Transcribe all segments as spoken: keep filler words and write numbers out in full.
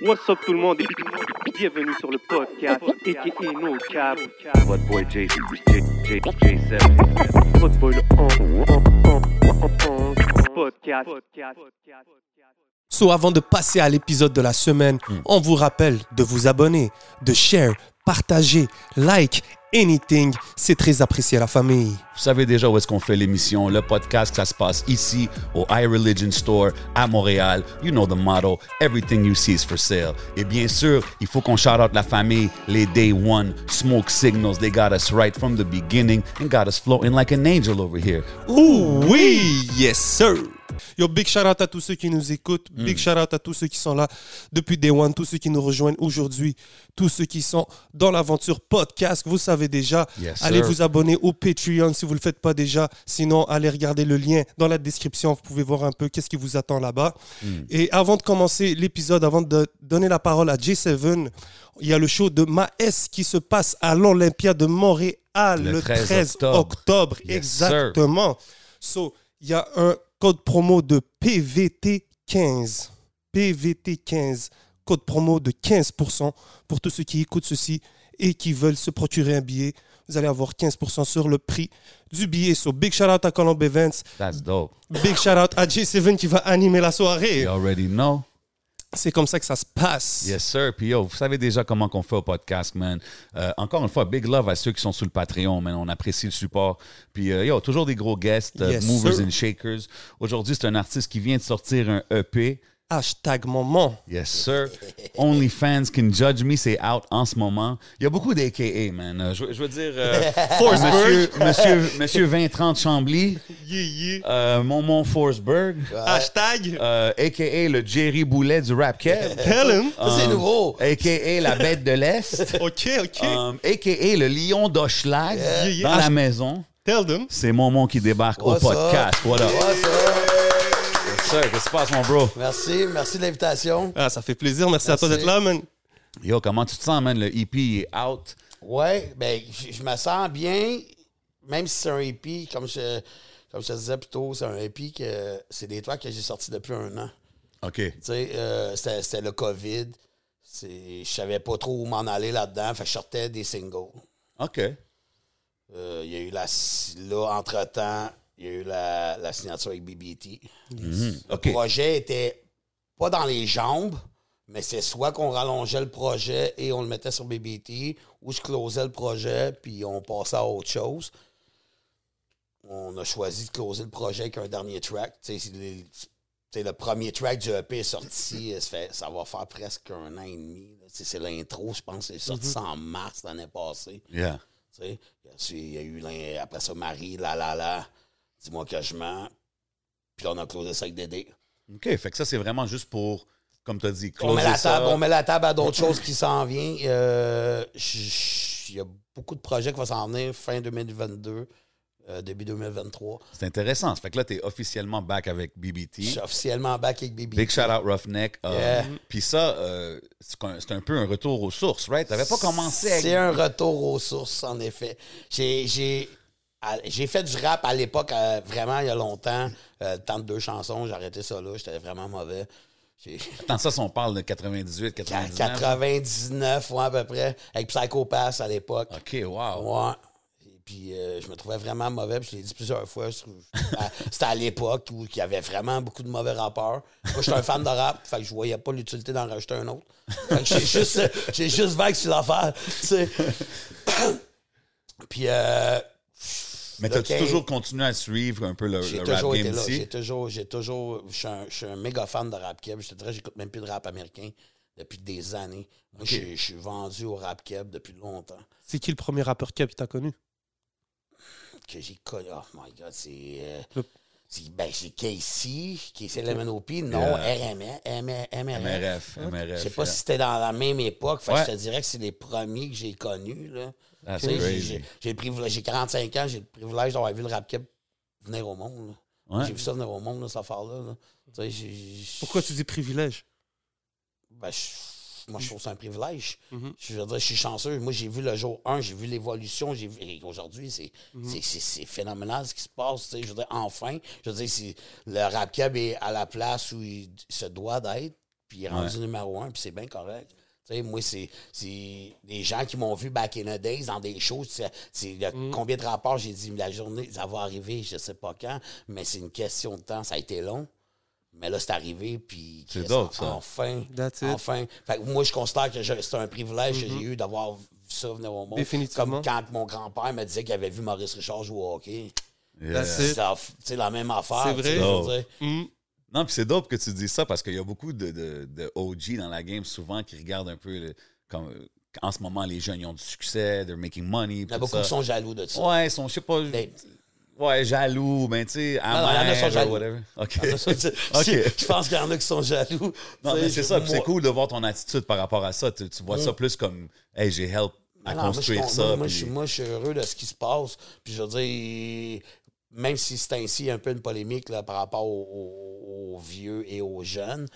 What's up tout le monde et bienvenue sur le podcast A K A No Cap. Votre boy J sept, votre boy le onze, podcast. So avant de passer à l'épisode de la semaine, mm. on vous rappelle de vous abonner, de share, partager, like, anything. C'est très apprécié à la famille. Vous savez déjà où est-ce qu'on fait l'émission, le podcast, ça se passe ici, au iReligion Store, à Montréal. You know the motto, everything you see is for sale. Et bien sûr, il faut qu'on shout-out la famille, les Day One, Smoke Signals, they got us right from the beginning and got us floating like an angel over here. Ooh, oui, yes sir! Yo, big shout-out à tous ceux qui nous écoutent, mm. big shout-out à tous ceux qui sont là depuis Day One, tous ceux qui nous rejoignent aujourd'hui, tous ceux qui sont dans l'aventure podcast, vous savez déjà, yes, allez sir. Vous abonner au Patreon si vous ne le faites pas déjà, sinon allez regarder le lien dans la description, vous pouvez voir un peu qu'est-ce qui vous attend là-bas. Mm. Et avant de commencer l'épisode, avant de donner la parole à J sept, il y a le show de Maes qui se passe à l'Olympia de Montréal le, le treize octobre, octobre. Yes, exactement. Sir. So, il y a un code promo de P V T quinze. P V T quinze. Code promo de quinze pour cent pour tous ceux qui écoutent ceci et qui veulent se procurer un billet. Vous allez avoir quinze pour cent sur le prix du billet. So, big shout-out à Colomb Events. That's dope. Big shout-out à J sept qui va animer la soirée. You already know. C'est comme ça que ça se passe. Yes, sir. Puis, yo, vous savez déjà comment qu'on fait au podcast, man. Euh, encore une fois, big love à ceux qui sont sur le Patreon, man. On apprécie le support. Puis, euh, yo, toujours des gros guests, yes, uh, movers sir. And shakers. Aujourd'hui, c'est un artiste qui vient de sortir un E P. Hashtag Momon. Yes, sir. Only fans can judge me, c'est out en ce moment. Il y a beaucoup d'A K A, man. Je, je veux dire... Euh, Forsberg. Monsieur, monsieur, monsieur vingt trente Chambly. Yeah, yeah. Euh, Momon Forsberg. Ouais. Hashtag. Euh, A K A le Gerry Boulet du rap Kev. Tell him. Um, c'est nouveau. A K A la bête de l'Est. OK, OK. Um, A K A le lion d'Hochelaga yeah. yeah, yeah. dans H- la maison. Tell them. C'est Momon qui débarque What's au podcast. Up? Voilà. What's up? Qu'est-ce qui se passe, mon bro? Merci, merci de l'invitation. Ah, ça fait plaisir, merci, merci à toi d'être là, man. Yo, comment tu te sens, man? Le E P est out. Ouais, ben, je, je me sens bien, même si c'est un E P, comme je, comme je te disais plus tôt, c'est un E P que c'est des tracks que j'ai sortis depuis un an. OK. Tu sais, euh, c'était, c'était le COVID, c'est, je savais pas trop où m'en aller là-dedans, fait que je sortais des singles. OK. Il euh, y a eu la. Là, entre-temps. Il y a eu la, la signature avec B B T. Mm-hmm. Le okay. projet était pas dans les jambes, mais c'est soit qu'on rallongeait le projet et on le mettait sur B B T, ou je closais le projet puis on passait à autre chose. On a choisi de closer le projet avec un dernier track. T'sais, les, t'sais, le premier track du E P est sorti, ça, fait, ça va faire presque un an et demi. T'sais, c'est l'intro, je pense, c'est sorti mm-hmm. en mars l'année passée. Yeah. Il y a eu, après ça, Marie, la la la. Dis-moi que je mens. Puis là, on a closé ça avec Dédé. OK. Fait que ça, c'est vraiment juste pour, comme tu as dit, closer on met la table, ça. On met la table à d'autres choses qui s'en viennent. Il euh, y a beaucoup de projets qui vont s'en venir fin deux mille vingt-deux, euh, début deux mille vingt-trois. C'est intéressant. Fait que là, tu es officiellement back avec B B T. Je suis officiellement back avec B B T. Big shout-out Roughneck. Um, yeah. Puis ça, euh, c'est, un, c'est un peu un retour aux sources, right? Tu n'avais pas commencé avec... C'est un retour aux sources, en effet. J'ai... j'ai... J'ai fait du rap à l'époque, euh, vraiment, il y a longtemps. Euh, le temps de deux chansons, j'ai arrêté ça là. J'étais vraiment mauvais. J'ai... Attends, ça, si on parle de quatre-vingt-dix-huit, quatre-vingt-dix-neuf? quatre-vingt-dix-neuf, ouais, à peu près. Avec Psycho Pass à l'époque. OK, wow. Ouais. Et puis, euh, je me trouvais vraiment mauvais. Puis je l'ai dit plusieurs fois. Je... C'était à l'époque où il y avait vraiment beaucoup de mauvais rappeurs. Moi, j'étais un fan de rap. Fait que je voyais pas l'utilité d'en rajouter un autre. Fait que j'ai juste, j'ai juste vague sur l'affaire. Tu sais. Puis, euh... Mais t'as okay. toujours continué à suivre un peu le, j'ai le rap game été là. Ici? J'ai toujours été là. J'ai toujours... Je suis un, je suis un méga fan de rap keb. Je te dirais, j'écoute même plus de rap américain depuis des années. Moi, okay. je, je suis vendu au rap keb depuis longtemps. C'est qui le premier rappeur keb que t'as connu? Que j'ai connu? Oh my God, c'est... Euh, le... c'est ben, c'est Casey, Casey L M N O P, non, yeah. R M F, M R F. M R F, M R F. Je sais pas yeah. si c'était dans la même époque. Fait ouais. Je te dirais que c'est les premiers que j'ai connus, là. Ah, c'est j'ai, j'ai, j'ai, le privilège, j'ai quarante-cinq ans, j'ai le privilège d'avoir vu le rap keb venir au monde. Ouais. J'ai vu ça venir au monde, là, cette affaire-là. Là. J'ai, j'ai... Pourquoi tu dis privilège? Ben, je, moi, je trouve ça un privilège. Mm-hmm. Je veux dire, je suis chanceux. Moi, j'ai vu le jour un, j'ai vu l'évolution. J'ai vu... Et aujourd'hui, c'est, mm-hmm. c'est, c'est, c'est phénoménal ce qui se passe. T'sais. Je veux dire, enfin, je veux dire, c'est, le rap keb est à la place où il se doit d'être. puis il est rendu ouais. numéro un, puis c'est bien correct. T'sais, moi, c'est des gens qui m'ont vu back in the days dans des shows. C'est mm. combien de rapports j'ai dit la journée, ça va arriver, je sais pas quand, mais c'est une question de temps. Ça a été long, mais là, c'est arrivé. Puis c'est d'autres, ça. Enfin. Enfin. Fait que moi, je considère que c'est un privilège mm -hmm. que j'ai eu d'avoir vu ça venir au monde. Définitivement. Comme quand mon grand-père me disait qu'il avait vu Maurice Richard jouer au hockey. Yeah. C'est la même affaire. C'est vrai. T'sais, non, puis c'est dope que tu dis ça parce qu'il y a beaucoup de, de, de O G dans la game souvent qui regardent un peu le, comme en ce moment les jeunes ils ont du succès, they're making money. Il y a beaucoup qui sont jaloux de ça. Ouais, ils sont, je sais pas. Mais... Ouais, jaloux, mais tu sais, amers ou whatever. OK. Je pense qu'il y en a qui sont jaloux. Non, mais c'est ça, c'est cool de voir ton attitude par rapport à ça. Tu, tu vois mm. ça plus comme hey, j'ai help à non, construire moi, je, ça. Moi, puis... moi, je suis heureux de ce qui se passe. Puis je veux dire. Même si c'est ainsi un peu une polémique là, par rapport aux, aux, aux vieux et aux jeunes.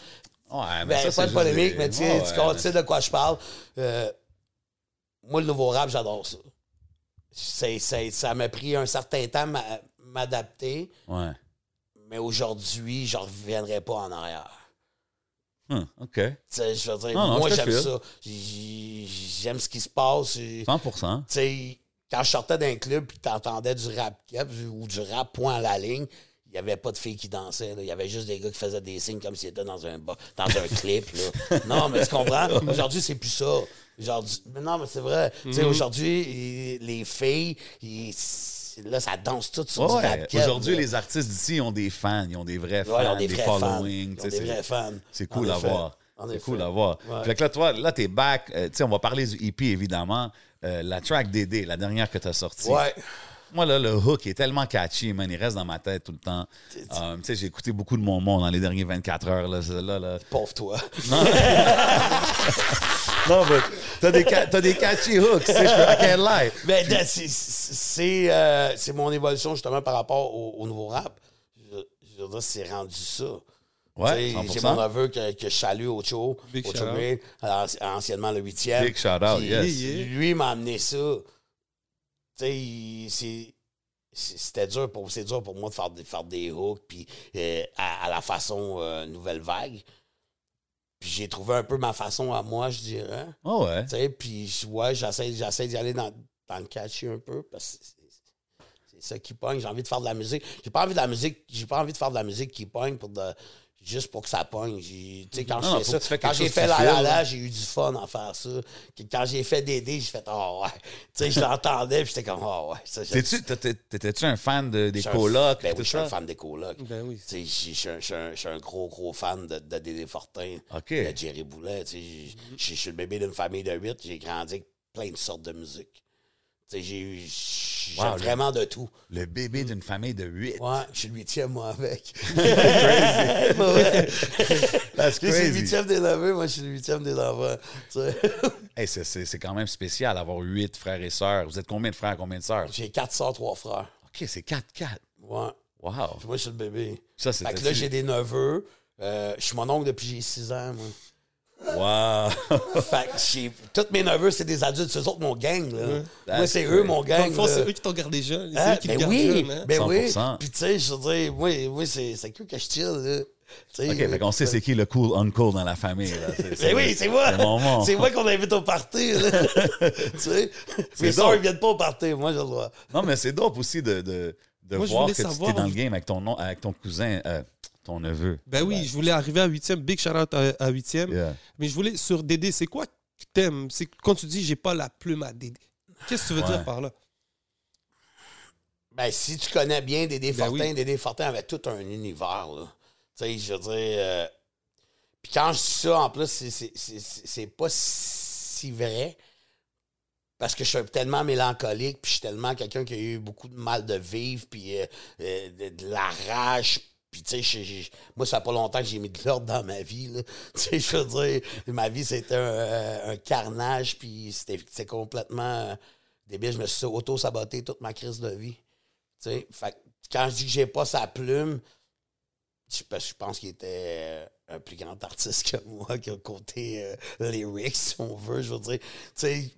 Ouais, mais ben, ça, pas de polémique, des... mais tu sais oh, ouais, mais... de quoi je parle. Euh, moi, le nouveau rap, j'adore ça. C'est, c'est, ça m'a pris un certain temps à m'adapter. Ouais. Mais aujourd'hui, je ne reviendrai pas en arrière. Hum, OK. T'sais, je veux dire, non, non, moi, j'aime ça. J'aime ce qui se passe. cent pour cent. T'sais, quand je sortais d'un club et que tu entendais du rap cap ou du rap point à la ligne, il n'y avait pas de filles qui dansaient. Il y avait juste des gars qui faisaient des signes comme s'ils étaient dans un, dans un clip. Là. Non, mais tu comprends? Aujourd'hui, c'est plus ça. Aujourd'hui, mais non, mais c'est vrai. Mm -hmm. Aujourd'hui, les filles, ils, là, ça danse tout sur ouais, du rap cap. Aujourd'hui, les artistes d'ici ont des fans. Ils ont des vrais fans, ouais, ils ont des, des following. Ils ont des vrais fans. C'est cool à voir. C'est cool à voir. Ouais. Fait que là, toi, là, t'es back. Euh, tu sais, on va parler du E P, évidemment. Euh, la track Dédé, la dernière que t'as sortie. Ouais. Moi, là, le hook est tellement catchy, man. Il reste dans ma tête tout le temps. Euh, tu sais, j'ai écouté beaucoup de Momon dans les dernières vingt-quatre heures. Là, là, là. Pauvre toi. Non, non mais t'as des, t'as des catchy hooks. I can't lie. Mais c'est euh, mon évolution, justement, par rapport au, au nouveau rap. Je, je veux dire, c'est rendu ça. Ouais, j'ai mon neveu que, que je salue, Ocho, Ocho Green, anciennement le huitième. Big shout out, yes. Lui m'a amené ça. Tu sais, c'était dur pour, c'est dur pour moi de faire, de faire des hooks, puis euh, à, à la façon euh, nouvelle vague. Puis j'ai trouvé un peu ma façon à moi, je dirais. Oh ouais. Tu sais, puis ouais, j'essaie d'y aller dans, dans le catchy un peu, parce que c'est ça qui pogne. J'ai envie de faire de la musique. J'ai pas envie de la musique, j'ai pas envie de faire de la musique qui pogne pour de. Juste pour que ça pogne. Tu sais, quand non, je fais ça, quand j'ai fait la la la, j'ai eu du fun à faire ça. Quand j'ai fait Dédé, j'ai fait « Ah ouais ». Tu sais, je l'entendais, puis j'étais comme « Ah ouais ». T'étais-tu un fan de, des Colocs? Ben oui, je suis un fan des Colocs. Ben oui. Tu sais, je suis un gros, gros fan de, de Dédé Fortin, okay. de Gerry Boulet. Tu sais, je suis le bébé d'une famille de huit. J'ai grandi avec plein de sortes de musique. Tu sais, j'ai eu... J'aime wow, vraiment le, de tout. Le bébé d'une famille de huit. Ouais, je suis le huitième, moi, avec. C'est crazy. That's crazy. Je suis le huitième des neveux, moi, je suis le huitième des enfants. Hey, c'est quand même spécial d'avoir huit frères et sœurs. Vous êtes combien de frères, combien de sœurs? J'ai quatre sœurs, trois frères. OK, c'est quatre, quatre. Ouais. Wow. Puis moi, je suis le bébé. Ça, fait que là, j'ai des neveux. Euh, je suis mon oncle depuis j'ai six ans, moi. Wow! Fait que tous mes neveux, c'est des adultes. C'est eux autres, mon gang. Là. Mm. Moi, c'est eux, mon gang. C'est eux qui t'ont gardé jeune. C'est ah, eux qui ben te oui, gardent jeune. Ben cent pour cent. Oui. Puis, tu sais, je veux dire, oui, oui c'est que que je chill. Là. T'sais, OK, fait qu'on sait c'est qui le cool uncle dans la famille. C'est oui, c'est moi. C'est moi qu'on invite au party. Tu sais, mes soeurs, ils viennent pas au party. Moi, je le vois. Non, mais c'est dope aussi de, de, de moi, voir que tu étais dans le game avec ton, nom, avec ton cousin. Euh, Ton neveu. Ben oui, ouais. Je voulais arriver à huitième, big shout-out à huitième. Yeah. Mais je voulais, sur Dédé, c'est quoi que t'aimes? C'est quand tu dis, j'ai pas la plume à Dédé. Qu'est-ce que tu veux ouais. dire par là? Ben, si tu connais bien Dédé ben Fortin, oui. Dédé Fortin avait tout un univers, là. Tu sais, je veux dire... Euh... Puis quand je dis ça, en plus, c'est pas si vrai, parce que je suis tellement mélancolique, puis je suis tellement quelqu'un qui a eu beaucoup de mal de vivre, puis euh, euh, de, de la rage... Puis, tu sais, moi, ça fait pas longtemps que j'ai mis de l'ordre dans ma vie. Tu sais, je veux dire, ma vie, c'était un, euh, un carnage, puis c'était complètement euh, débile. Je me suis auto-saboté toute ma crise de vie. Tu sais, fait, quand je dis que j'ai pas sa plume, je, je pense qu'il était un plus grand artiste que moi, qui a côté euh, lyrics, si on veut, je veux dire. Tu sais,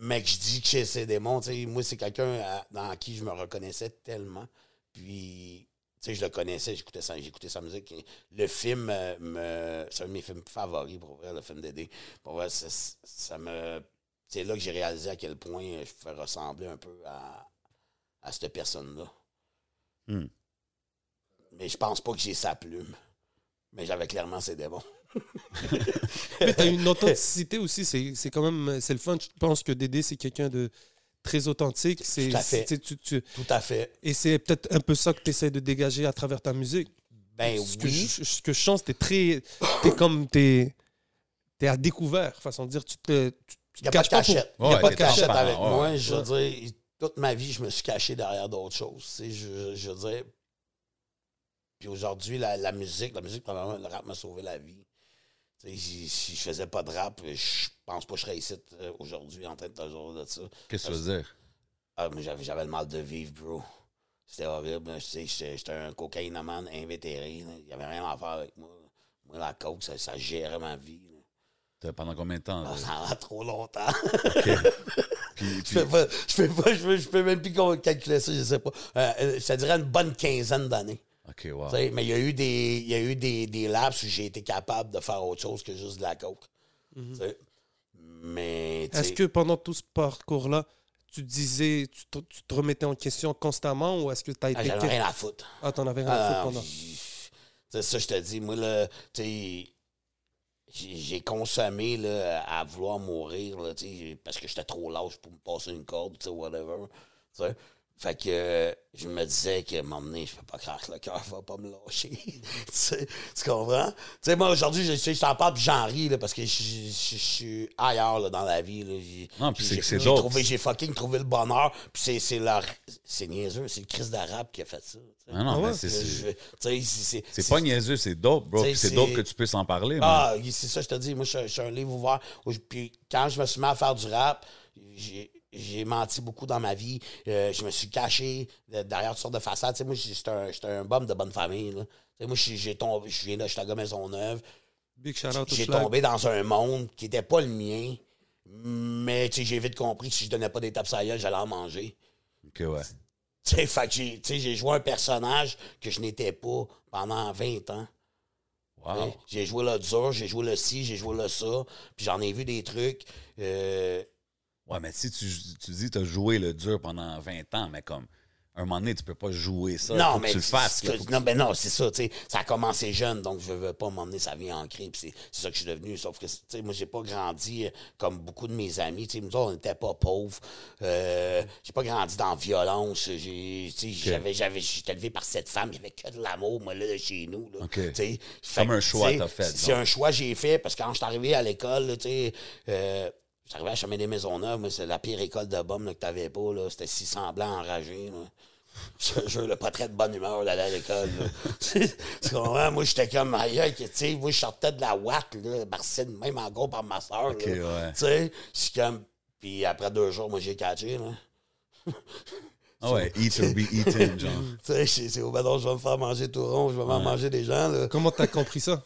mais que je dis que chez ses démons, tu sais, moi, c'est quelqu'un dans qui je me reconnaissais tellement. Puis... Tu sais, je le connaissais, j'écoutais sa, j'écoutais sa musique. Le film, euh, c'est un de mes films favoris, pour vrai, le film Dédé. Pour vrai, ça, ça me... C'est là que j'ai réalisé à quel point je pouvais ressembler un peu à, à cette personne-là. Mm. Mais je pense pas que j'ai sa plume. Mais j'avais clairement ses démons. Mais t'as une authenticité aussi. C'est quand même... C'est le fun. Je pense que Dédé, c'est quelqu'un de... très authentique. Tout à fait. Tu, tu... Tout à fait. Et c'est peut-être un peu ça que tu essaies de dégager à travers ta musique. Ben ce oui. Que je, ce que je sens, t'es très... T'es comme... T'es es à découvert, façon de dire. Tu te, tu, tu te caches pas. Il n'y a pas de cachette. Pour... Ouais, il n'y a pas de cachette avec ouais, moi. Ouais. Je veux dire, toute ma vie, je me suis caché derrière d'autres choses. Je, je, je veux dire... Puis aujourd'hui, la, la musique, la musique, premièrement, le rap m'a sauvé la vie. T'sais, si je faisais pas de rap, je pense pas que je serais ici aujourd'hui en train de te jouer de ça. Qu'est-ce que tu veux dire? Ah, mais j'avais le mal de vivre, bro. C'était horrible. J'étais un cocaïnomane invétéré. Il n'y avait rien à faire avec moi. Moi, la coke, ça, ça gérait ma vie. Pendant combien de temps? Ah, ça a trop longtemps. Okay. Puis, puis... Je peux pas, je peux pas, je peux, je peux même plus calculer ça, je sais pas. Euh, ça dirait une bonne quinzaine d'années. Okay, wow. Mais il y a eu des, il y a eu des, des laps où j'ai été capable de faire autre chose que juste de la coke. Mm-hmm. Mais est-ce que pendant tout ce parcours-là, tu disais, tu te, tu te remettais en question constamment ou est-ce que tu as été... Ah, j'en avais rien à foutre. Ah, t'en avais rien à foutre pendant... C'est ça, je te dis, moi, là, tu sais, j'ai consommé là, à vouloir mourir là, parce que j'étais trop lâche pour me passer une corde, tu sais, whatever. T'sais. Fait que euh, je me disais que m'emmener, je peux pas croire que le cœur va pas me lâcher. tu, sais, tu comprends? Tu sais, moi aujourd'hui, je, je, je t'en parle puis j'en ris là, parce que je, je, je suis ailleurs là, dans la vie. Là. J'ai fucking trouvé le bonheur. Puis c'est la... C'est niaiseux, c'est le Christ d'Arabe qui a fait ça. Tu sais. Ah non, mais c'est... C'est pas niaiseux, c'est dope, bro. C'est dope que tu puisses en parler. Ah, c'est ça, je te dis. Moi, je suis un livre ouvert. Puis quand je me suis mis à faire du rap, j'ai... J'ai menti beaucoup dans ma vie. Euh, je me suis caché derrière toutes sortes de façades. Tu sais, moi, j'étais un, un bum de bonne famille. Là. Tu sais, moi, j'ai tombé, je viens de Hochelaga, Maisonneuve. J'ai tombé dans un monde qui n'était pas le mien. Mais tu sais, j'ai vite compris que si je donnais pas des tapes à gueule, j'allais en manger. OK, ouais. Tu sais, fait que j'ai tu sais, joué un personnage que je n'étais pas pendant vingt ans. Wow. J'ai joué le dur, j'ai joué le ci, j'ai joué le ça. Puis j'en ai vu des trucs... Euh, ouais, mais si tu, tu dis que tu as joué le dur pendant vingt ans, mais comme, à un moment donné, tu peux pas jouer ça. Non, faut mais que tu le fasses. Que, que non, tu... mais non, c'est ça, tu sais. Ça a commencé jeune, donc je veux pas m'emmener, ça vient ancré, puis c'est ça que je suis devenu. Sauf que, tu sais, moi, j'ai pas grandi comme beaucoup de mes amis. Tu sais, nous autres, on n'était pas pauvres. Euh, j'ai pas grandi dans la violence. Tu sais, j'avais, j'avais, j'étais élevé par cette femme, il y avait que de l'amour, moi, là, chez nous. Là. OK. C'est comme un choix que t'as fait. C'est un choix que j'ai fait, parce que quand je suis arrivé à l'école, tu sais, euh, j'arrivais à Chomedey-De Maisonneuve, mais c'est la pire école de bombes que t'avais pas, là. C'était si semblant enragé, là. Je te jure, le portrait de bonne humeur d'aller à l'école, tu comprends? Moi, j'étais comme, aïe, tu sais, moi, je sortais de la ouate, là, barcée de même en gros par ma soeur, okay, là. Ouais. Tu sais, je suis comme... Puis après deux jours, moi, j'ai catché, là. Ah ouais, eat or be eaten, genre. Tu sais, c'est au badon, je vais me faire manger tout rond, je vais m'en ouais. manger des gens, là. Comment t'as compris ça?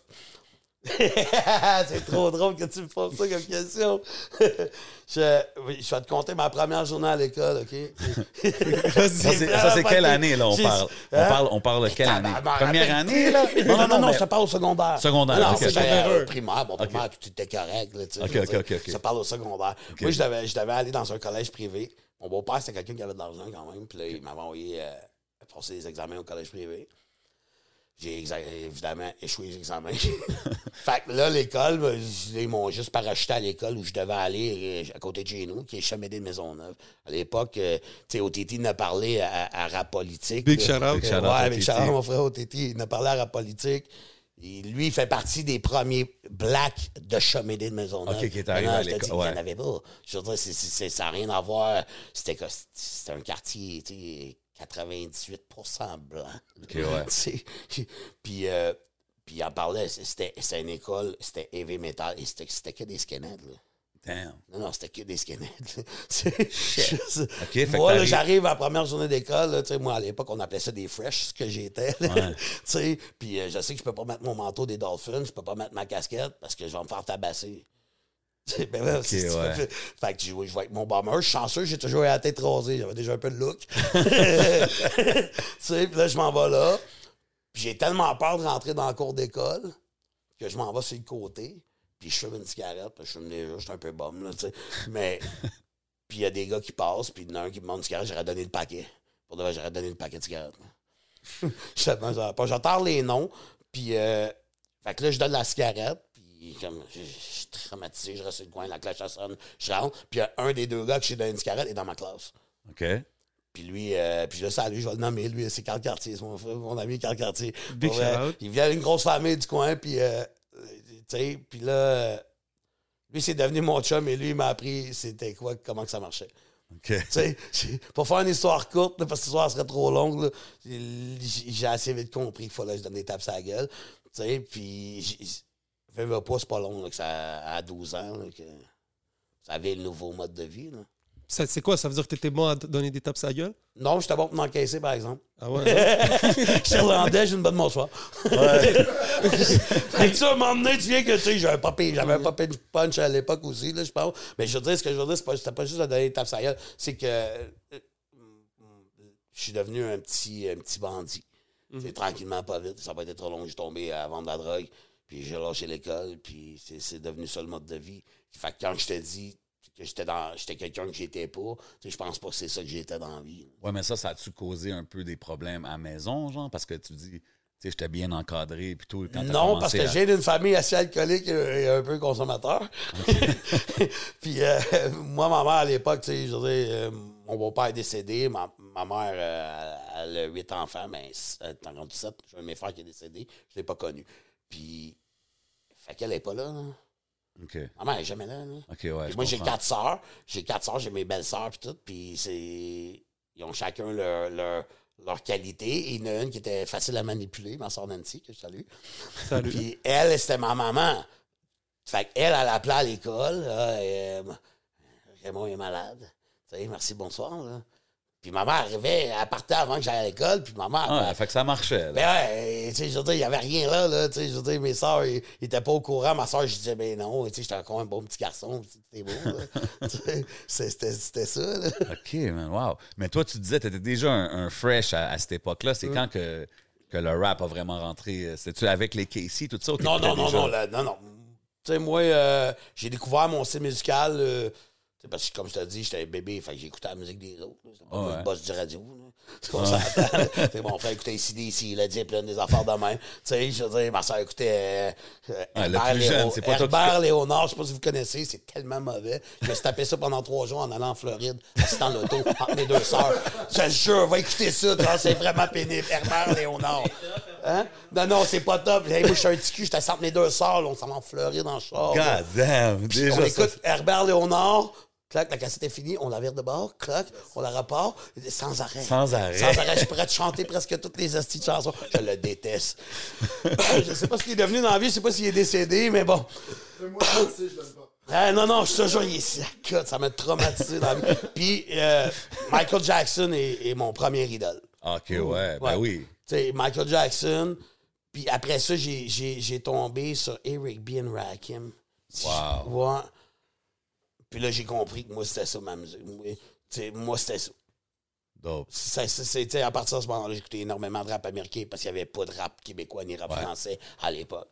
C'est trop drôle que tu me poses ça comme question. je, je vais te compter ma première journée à l'école, OK? ça, c'est quelle année, là, on parle? Hein? On parle, on parle de quelle année? Première année, là? Non, non, non, non mais... je te parle au secondaire. Secondaire, non, okay. J'étais euh, primaire, bon, okay. Primaire, tout était correct, là, tu sais. Okay, okay, okay, okay. Je te parle au secondaire. Okay. Moi, je devais, je devais aller dans un collège privé. Mon beau-père, c'était quelqu'un qui avait de l'argent quand même, puis là, il m'avait envoyé euh, passer des examens au collège privé. J'ai évidemment échoué les examens. Fait que là, l'école, ben, ils m'ont juste parachuté à l'école où je devais aller à côté de chez nous, qui est Chomedey-De Maisonneuve. À l'époque, euh, tu sais, O T T n'a parlé à, à rap politique. Big shout-out. Big shout-out. Ouais, Big shout-out, mon frère O T T, il n'a parlé à rap politique. Et lui, il fait partie des premiers blacks de Chomedey-De Maisonneuve. OK, qui est arrivé à l'école. Il n'y en avait pas. Je veux dire, c est, c est, ça n'a rien à voir. C'était un quartier, tu sais... quatre-vingt-dix-huit pour cent blanc. Okay, ouais. Puis, euh, puis il en parlait, c'était une école, c'était heavy metal, et c'était que des skinheads, là. Damn. Non, non, c'était que des skinheads. Juste... Okay, moi, là, j'arrive à la première journée d'école, moi, à l'époque, on appelait ça des fresh, ce que j'étais. Ouais. Puis euh, je sais que je peux pas mettre mon manteau des Dolphins, je peux pas mettre ma casquette, parce que je vais me faire tabasser. Ben ouais, okay, ouais. Fait, fait que je vois avec mon bomber, je suis chanceux, j'ai toujours eu la tête rasée, j'avais déjà un peu de look. Tu sais, puis là, je m'en vais là. Puis j'ai tellement peur de rentrer dans la cour d'école que je m'en vais sur le côté, puis je fume une cigarette, je fume déjà, je suis un peu bum, là, tu sais. Mais, puis il y a des gars qui passent, puis il y en a un qui me demande une cigarette, j'aurais donné le paquet. Pour de vrai, j'aurais donné le paquet de cigarettes. J'entends les noms, puis euh, fait que là, je donne la cigarette, puis comme, je, je, je suis traumatisé, je reste sur le coin, la cloche sonne, je rentre, puis un des deux gars que j'ai donné une cigarette est dans ma classe. OK. Puis lui, euh, puis je le salue, je vais le nommer, lui, c'est Carl Quartier, c'est mon, mon ami Carl Quartier. Big shout-out. Il vient d'une grosse famille du coin, puis euh, tu sais, puis là, lui, c'est devenu mon chum, et lui, il m'a appris c'était quoi, comment que ça marchait. Okay. Tu sais, pour faire une histoire courte, là, parce que l'histoire serait trop longue, là, j'ai assez vite compris qu'il fallait que je donne des tapes à la gueule. Tu sais, puis, je veux pas, c'est pas long, là, que ça, à douze ans, là, que ça avait le nouveau mode de vie, là. C'est quoi? Ça veut dire que t'étais bon à donner des tapes à la gueule? Non, j'étais bon pour m'encaisser, par exemple. Ah ouais? Je suis irlandais, j'ai une bonne bonsoir. Ouais. Fait que ça, à un moment donné, tu viens que, tu sais, j'avais un papé, j'avais un papé de punch à l'époque aussi, là, je pense. Mais je veux dire, ce que je veux dire, c'était pas juste à donner des tapes à la gueule, c'est que je suis devenu un petit, un petit bandit. Mm-hmm. C'est tranquillement, pas vite. Ça n'a pas été trop long, j'ai tombé à vendre de la drogue, puis j'ai lâché l'école, puis c'est devenu ça le mode de vie. Fait que quand je te dis... que j'étais dans j'étais quelqu'un que j'étais pas, tu sais, je pense pas que c'est ça que j'étais dans la vie. Ouais, mais ça ça a-tu causé un peu des problèmes à la maison, genre, parce que tu dis, tu sais, j'étais bien encadré puis tout quand non, parce que à... j'ai une famille assez alcoolique et un peu consommateur. Okay. Puis euh, moi ma mère à l'époque, tu sais, je veux dire, euh, mon beau-père est décédé, ma, ma mère euh, elle a huit enfants, mais elle est en trente-sept, j'ai un de mes frères qui est décédé, je l'ai pas connu. Puis fait qu'elle est pas là. là. Okay. Ma mère n'est jamais là. là. Okay, ouais, moi, j'ai quatre sœurs. J'ai quatre sœurs, j'ai mes belles sœurs, puis tout. Puis c'est... Ils ont chacun leur, leur, leur qualité. Et il y en a une qui était facile à manipuler, ma sœur Nancy, que je salue. Salut. Puis elle, c'était ma maman. Fait qu'elle, elle appelait à l'école. Euh, Raymond est malade. T'sais, merci, bonsoir. Là. Puis ma mère arrivait, elle partait avant que j'aille à l'école, puis ma mère... Ah, elle, fait que ça marchait. Là. Ben ouais, tu sais, je veux dire, il n'y avait rien là, là, tu sais, je veux dire, mes soeurs, ils n'étaient pas au courant, ma soeur, je disais, ben non, tu sais, j'étais encore un bon petit garçon, c'était beau, là. C'était ça, là. OK, man, wow. Mais toi, tu disais, tu étais déjà un, un fresh à, à cette époque-là, c'est mm. quand que, que le rap a vraiment rentré, c'était-tu avec les K C, tout ça? Non, non, non, non, là, non, non, tu sais, moi, euh, j'ai découvert mon style musical... Euh, parce que, comme je te dis, j'étais un bébé, fait que j'écoutais la musique des autres. C'était pas oh, ouais. le boss du radio. C'est comme ça. Mon frère écoutait C D C, la Dip, des affaires de même. Tu sais, je veux dire, ma soeur écoutait euh, ah, Herbert, Léon... pas Herbert Léonard, je sais pas si vous connaissez, c'est tellement mauvais. Je me suis tapé ça pendant trois jours en allant en Floride, assistant l'auto, entre mes deux soeurs. Je jure, va écouter ça, c'est vraiment pénible. Herbert Léonard. Hein? Non, non, c'est pas top. Hey, moi, je suis un petit cul, j'étais entre mes deux soeurs, là, on s'en va en Floride en char. God damn, déjà, on écoute ça... Herbert Léonard. Clac, la cassette est finie, on la vire de bord, clac, on la repart, sans arrêt. Sans arrêt. Sans arrêt, je pourrais te chanter presque toutes les astis de chansons. Je le déteste. Je sais pas ce qu'il est devenu dans la vie, je sais pas s'il est décédé, mais bon. Moi, je sais, je l'aime pas. Ah, non, non, je te jure, il est sacote, ça m'a traumatisé dans la vie. Puis, euh, Michael Jackson est, est mon premier idole. OK, ouais, ouais. Ben oui. Tu sais, Michael Jackson, puis après ça, j'ai tombé sur Eric B. and Rakim. Wow. Ouais. Puis là, j'ai compris que moi, c'était ça, ma musique. T'sais, moi, c'était ça. Dope. Ça, ça, ça à partir de ce moment-là, j'écoutais énormément de rap américain parce qu'il n'y avait pas de rap québécois ni rap ouais. français à l'époque.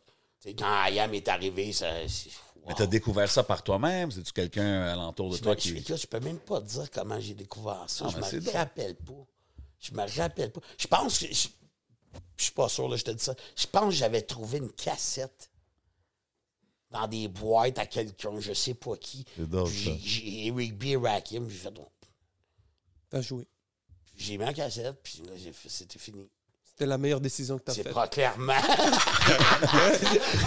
Quand I A M est arrivé, ça... Wow. Mais t'as découvert ça par toi-même? C'est-tu quelqu'un alentour de je toi me, qui... Je, je peux même pas dire comment j'ai découvert ça. Ah, je ben me rappelle pas. Je me rappelle pas. Je pense que... Je, je suis pas sûr, là, je te dis ça. Je pense que j'avais trouvé une cassette dans des boîtes à quelqu'un, je sais pas qui. J'ai Eric B. et Rakim, j'ai fait... T'as joué. J'ai mis en cassette, puis là, c'était fini. C'était la meilleure décision que t'as faite. C'est pas clairement.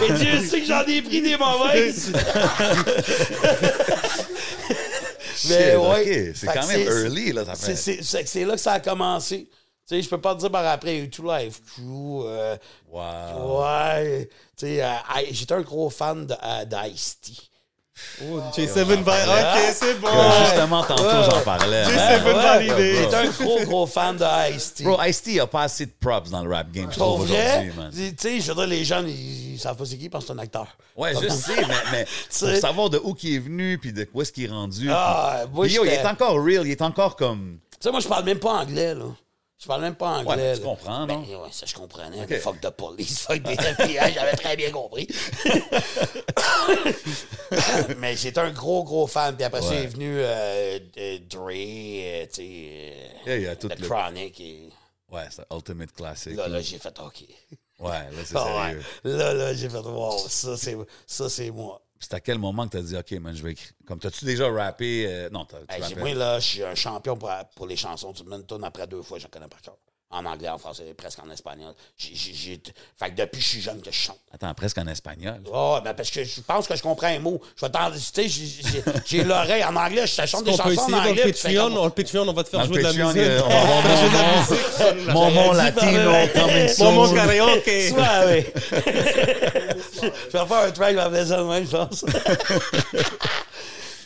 Et Dieu sait que j'en ai pris des mauvaises. Mais ouais, okay. C'est quand même early, là, ça fait. C'est là que ça a commencé. Tu sais, je peux pas te dire par après, YouTube Live Crew. Euh, wow. Ouais. Tu sais, euh, j'étais un gros fan d'Ice T. Oh, J sept validé. Ok, c'est bon. Que justement, tantôt, ouais. j'en parlais. J sept validé. J'étais un gros, gros fan de Ice T. Bro, Ice T a pas assez de props dans le rap game, je trouve, aujourd'hui, man. Tu sais, je veux dire, les jeunes, ils savent pas c'est qui, ils pensent que c'est un acteur. Ouais, je sais, mais, mais pour savoir de où il est venu, puis de quoi est-ce qu'il est rendu. Ah, puis, moi, puis, yo, il est encore real, il est encore comme. Tu sais, moi, je parle même pas anglais, là. Je parle même pas anglais. Ouais, tu comprends, non? Ben, ouais, ça, je comprenais. Okay. Fuck de police, fuck des F B I, j'avais très bien compris. Mais j'étais un gros, gros fan. Puis après ouais. ça, il est venu euh, euh, Dre, euh, tu sais, yeah, The Chronic. Le... Et... Ouais, c'est Ultimate Classic. Là, là, j'ai fait OK. Ouais, là, c'est ah, sérieux. Ouais. Là, là, j'ai fait wow, ça, c'est, ça, c'est moi. C'est à quel moment que tu as dit, OK, man, je vais écrire. Comme, t'as-tu déjà rappé? Euh, non, t'as, tu hey, moi, là, je suis un champion pour, pour les chansons. Tu me donnes après deux fois, j'en connais par cœur. En anglais, en français, presque en espagnol. J'ai, j'ai... Fait que depuis, je suis jeune que je chante. Attends, presque en espagnol? Oh, ben parce que je pense que je comprends un mot. Je vais t'en... Tu sais, j'ai, j'ai, j'ai l'oreille en anglais. Je chante des chansons en anglais. Patreon, comme... on, le Patreon, on va te faire jouer de la musique. On va jouer de la musique. Momon latino, coming soon. Momon karaoke. Suave. Je vais faire un track, ma maison de même, je pense.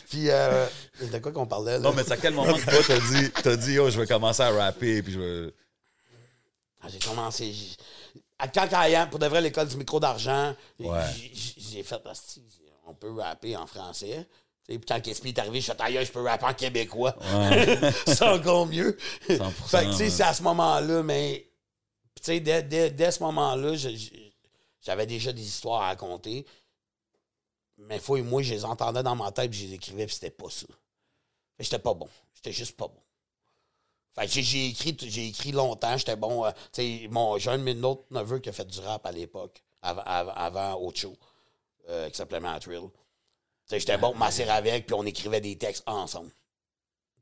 Puis... Euh... De quoi qu'on parlait, là? Non, mais c'est à quel moment que toi, t'as dit, t'as dit, oh, je vais commencer à rapper, puis je veux... Ah, j'ai commencé... À Cancaillan, pour de vrai, l'école du micro d'argent, ouais. j'ai fait... On peut rapper en français. Et puis quand Kespi est arrivé, je suis ailleurs, je peux rapper en québécois. Ouais. C'est encore mieux. cent pour cent, fait que, tu sais, ouais. c'est à ce moment-là, mais... Tu sais, dès, dès, dès ce moment-là, je, je, j'avais déjà des histoires à raconter. Mais fouille, moi, je les entendais dans ma tête, puis je les écrivais, puis c'était pas ça. J'étais pas bon. J'étais juste pas bon. Fait que j'ai, j'ai écrit, j'ai écrit longtemps. J'étais bon. Euh, tu sais, mon, j'ai un de mes autres neveux qui a fait du rap à l'époque, av- av- avant Ocho, euh, qui s'appelait Trill. Tu sais, j'étais bon pour m'asseoir avec, puis on écrivait des textes ensemble.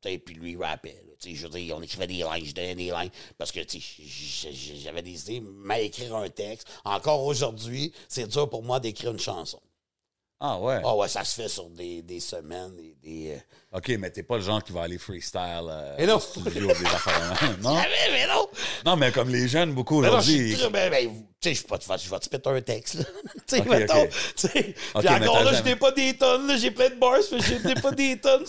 Tu sais, puis lui, il rappait. Tu sais, je veux dire, on écrivait des lignes, je donnais des lignes, parce que, tu sais, j'avais des idées. Mais écrire un texte, encore aujourd'hui, c'est dur pour moi d'écrire une chanson. Ah ouais? Ah ouais, ça se fait sur des, des semaines. Des, des... OK, mais t'es pas le genre qui va aller freestyle euh, non. au studio des affaires. Non? Jamais, mais non! Non, mais comme les jeunes, beaucoup mais aujourd'hui... Tu sais, je vais te péter un texte. Tu sais, okay, mettons. Okay. Okay, puis encore là, je n'ai pas des tonnes. Là, j'ai plein de bars, mais je n'ai pas des tonnes.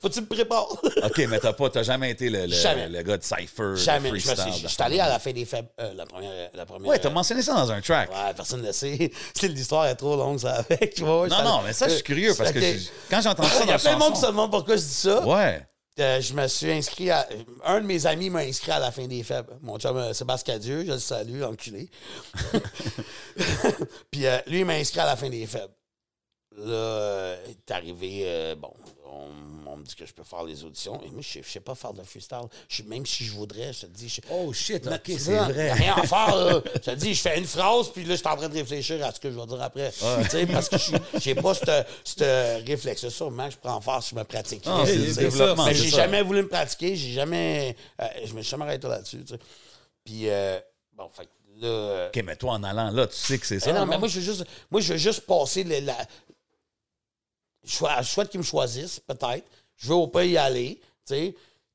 Faut que tu me prépares. OK, mais t'as, pas, t'as jamais été le, le, jamais. le gars de cypher, jamais. De freestyle. Jamais. Je suis allé à la fin des faibles, euh, la première... La première ouais, t'as mentionné ça dans un track. Ouais, personne ne le sait. L'histoire est trop longue, ça, avec, tu vois. Non, non, mais ça, je suis curieux parce que je, quand j'entends ça dans la chanson... Il y a plein de monde qui se demande pourquoi je dis ça. Ouais. Euh, je me suis inscrit à... Un de mes amis m'a inscrit à la fin des faibles. Mon chum Sébastien Dieu, je le salue, enculé. Puis euh, lui, il m'a inscrit à la fin des faibles. Là, euh, il est arrivé... Euh, bon, on, on me dit que je peux faire les auditions. Et moi, je ne sais pas faire de freestyle. Je, même si je voudrais, je te dis... Je, oh shit, OK, c'est, c'est vrai. Rien à faire, là. Je te dis, je fais une phrase, puis là, je suis en train de réfléchir à ce que je vais dire après. Ouais. Tu sais, parce que je n'ai pas ce réflexe. Sûrement, je prends force, je me pratique. Non, c'est, c'est, c'est ça, mais j'ai jamais voulu me pratiquer. J'ai jamais... Euh, je me suis jamais arrêté là-dessus, tu sais. Puis, euh, bon, fait là... OK, mais toi, en allant là, tu sais que c'est ça, non? Non, mais moi, je veux juste, moi, je veux juste passer les, la... Je souhaite qu'ils me choisissent, peut-être. Je veux au pas y aller, tu sais.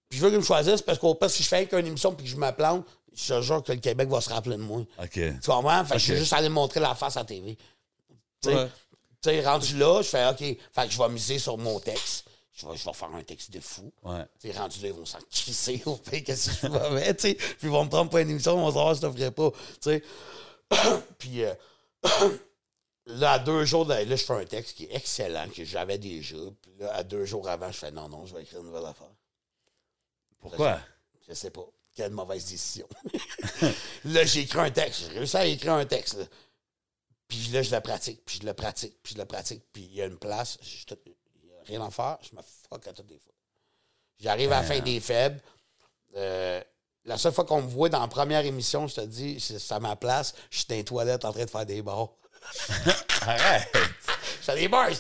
Puis je veux qu'ils me choisissent parce qu'au pas, si je fais qu'une émission puis que je me plante, je te jure que le Québec va se rappeler de moi. OK. Tu comprends? Fait que okay. je vais juste aller montrer la face à la T V. Tu sais, ouais. tu sais, rendu là, je fais OK. Fait que je vais miser sur mon texte. Je vais, je vais faire un texte de fou. Ouais. Tu sais, rendu là, ils vont s'en crisser au pays. Qu'est-ce que je vais mettre, tu sais. Puis ils vont me prendre pour une émission, ils vont savoir si je te ferais pas, tu sais. Puis... Euh... Là, à deux jours, là, là, je fais un texte qui est excellent, que j'avais déjà. Puis là, à deux jours avant, je fais non, non, je vais écrire une nouvelle affaire. Pourquoi? Là, je, je sais pas. Quelle mauvaise décision. Là, j'ai écrit un texte. J'ai réussi à écrire un texte. Là. Puis là, je le pratique, puis je le pratique, puis je le pratique. Puis il y a une place, il n'y a rien à faire. Je me fuck à toutes les fois. J'arrive à la fin des faibles. Euh, la seule fois qu'on me voit dans la première émission, je te dis, c'est à ma place, je suis dans les toilettes en train de faire des bars. Arrête! Ça débarque!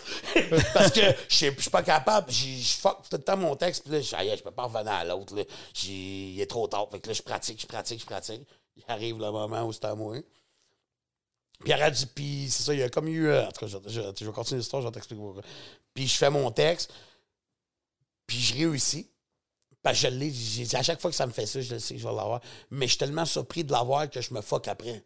Parce que je suis pas capable, je fuck tout le temps mon texte, puis là, je peux pas revenir à l'autre. Là. Il est trop tard. Fait que là, je pratique, je pratique, je pratique. Il arrive le moment où c'est à moi. Puis il y a du pis, c'est ça, il y a comme eu. En tout cas, je, je, je vais continuer l'histoire, je vais t'expliquer pourquoi. Puis je fais mon texte, puis je réussis. Parce que je l'ai, j'ai dit à chaque fois que ça me fait ça, je le sais que je vais l'avoir. Mais je suis tellement surpris de l'avoir que je me fuck après.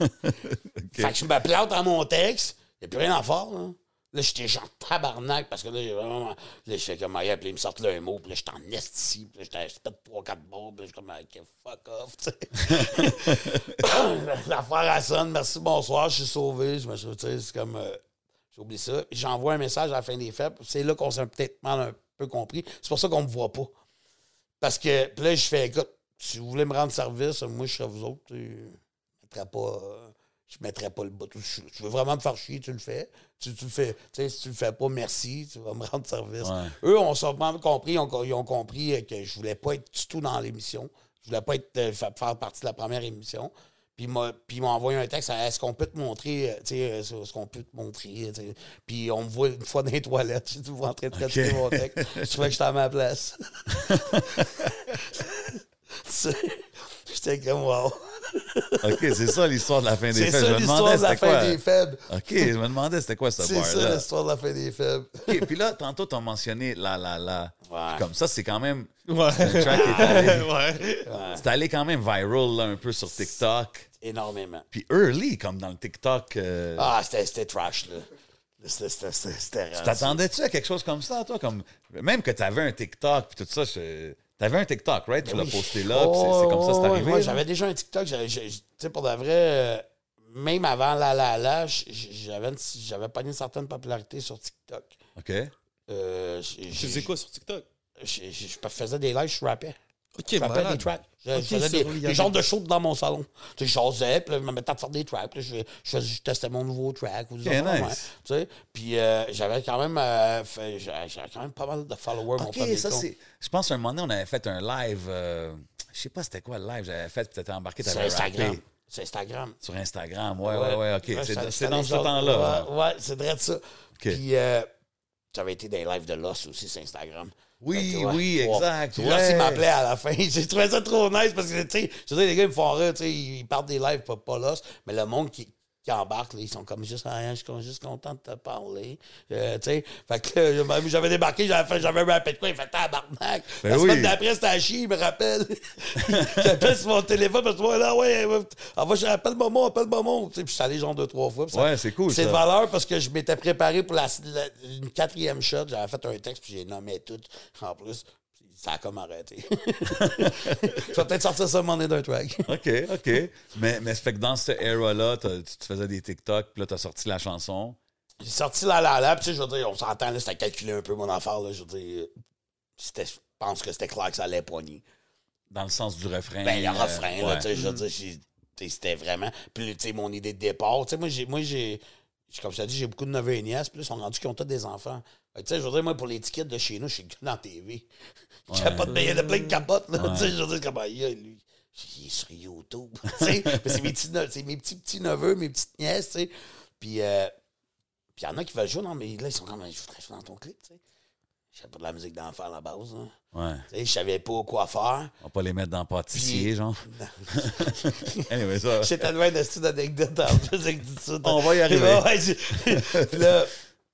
Okay. Fait que je me plante dans mon texte, il n'y a plus rien à faire. Là, là j'étais genre tabarnak parce que là, j'ai vraiment. Là, je fais comme ailleurs, puis ils me sortent là un mot, puis là, je t'en neste ici, puis là, je pète trois quatre mots, puis là, je suis comme, OK, fuck off, tu sais. L'affaire, elle sonne, merci, bonsoir, je suis sauvé, je me suis, tu sais, c'est comme. Euh, j'oublie ça. J'envoie un message à la fin des fêtes, c'est là qu'on s'est peut-être mal un peu compris. C'est pour ça qu'on me voit pas. Parce que, puis là, je fais, écoute, si vous voulez me rendre service, moi, je serais vous autres. Je ne euh, mettrais pas le bas. Si tu veux vraiment me faire chier, tu le fais. Tu, tu le fais. Si tu le fais pas, merci, tu vas me rendre service. Ouais. Eux, on s'est vraiment compris. Ils ont, ils ont compris que je voulais pas être du tout dans l'émission. Je voulais pas être euh, faire partie de la première émission. Puis ils m'ont envoyé un texte, est-ce qu'on peut te montrer, tu sais, est-ce qu'on peut te montrer, t'sais? Puis on me voit une fois dans les toilettes, je dis, vous entrez de traiter okay. mon texte, je trouvais que j'étais à ma place. J'étais comme, wow. OK, c'est ça l'histoire de la fin des faibles. C'est ça l'histoire de la fin des faibles. OK, je me demandais c'était quoi cette barre-là. C'est ça l'histoire de la fin des faibles. OK, puis là, tantôt, t'as mentionné la, la, la. Ouais. Comme ça, c'est quand même... Ouais. Le track est allé. Ouais. C'est allé quand même viral là, un peu sur TikTok. Énormément. Puis early, comme dans le TikTok. Euh... Ah, c'était trash, là. C'était... Tu t'attendais-tu à quelque chose comme ça, toi? Comme... Même que t'avais un TikTok, puis tout ça, je... T'avais un TikTok, right? Mais tu oui. l'as posté là, oh, c'est comme ça, c'est arrivé. Moi, ouais, j'avais déjà un TikTok. Tu sais, pour de vrai, euh, même avant la la la, j'avais pas une certaine popularité sur TikTok. OK. Euh, tu faisais quoi sur TikTok? Je faisais des lives, je rappais. Okay, je rappais des tracks. Je, okay, je faisais des, des genres de shows dans mon salon. Tu sais, j'osais, puis là, je me mettais à faire des tracks. Puis là, je, je, je testais mon nouveau track. Ou des okay, autres, nice. Ouais, tu sais. Puis euh, j'avais quand même euh, fait, j'avais quand même pas mal de followers, okay, mon ça c'est. Je pense qu'à un moment donné, on avait fait un live. Euh, je sais pas c'était quoi le live j'avais fait, peut-être embarqué, t'avais Instagram. Rappé. C'est Instagram. Sur Instagram, ouais, ouais, ouais, ouais, OK. C'est dans ce temps-là. Ouais, ouais, c'est vrai de ça. Okay. Puis euh, j'avais été dans les lives de Loss aussi sur Instagram. Oui, toi, oui, toi. Exact. Là, ouais. Il m'appelait à la fin. J'ai trouvé ça trop nice parce que, tu sais, je veux dire, les gars, ils me font rire, tu sais, ils partent des lives, pas, pas là. Mais le monde qui, qui embarque, là, ils sont comme juste, ah, je suis juste content de te parler. Euh, tu sais, fait que j'avais débarqué, j'avais rappelé de quoi, il fait tabarnak. Ben la semaine oui. d'après, c'était à chier, il me rappelle. J'appelle sur mon téléphone, parce que moi, là, ouais, ouais appelle Momon, appelle Momon. Tu sais, puis je suis allé genre deux, trois fois. Ça, ouais, c'est cool. C'est de valeur parce que je m'étais préparé pour la, la, une quatrième shot. J'avais fait un texte, puis j'ai nommé tout. En plus, ça a comme arrêté. Je vais peut-être sortir ça, m'en est d'un track. OK, OK. Mais, mais ça fait que dans cette era-là, tu te faisais des TikTok, puis là, tu as sorti la chanson. J'ai sorti la la la, puis tu sais, je veux dire, on s'entend, là, c'était calculé un peu mon affaire, là, je veux dire, je pense que c'était clair que ça allait poigner. Dans le sens du refrain. Ben, le refrain, euh, là, ouais. tu sais, je veux dire, c'était vraiment. Puis, tu sais, mon idée de départ, tu sais, moi, j'ai, moi, j'ai, comme je t'ai dit, j'ai beaucoup de neveux et nièces, puis là, ils sont rendus qu'ils ont tous des enfants. Tu sais, je veux dire, moi, pour l'étiquette de chez nous, je suis dans la T V. Ouais. Capote, mais il y en a plein de capotes, là. Ouais. Tu sais, je veux dire, comment il y a, lui? Il est sur YouTube. Tu sais, c'est mes petits, mes petits, petits neveux, mes petites nièces, tu sais. Puis, euh, puis, il y en a qui veulent jouer, non, mais là, ils sont quand même, je voudrais jouer dans ton clip, tu sais. Je savais pas de la musique d'enfer à la base, hein. Ouais. Tu sais, je savais pas quoi faire. On va pas les mettre dans le pâtissier, puis... genre. Anyway, ça. J'étais loin de cette anecdote en plus. On va y arriver. Ouais, je... puis là,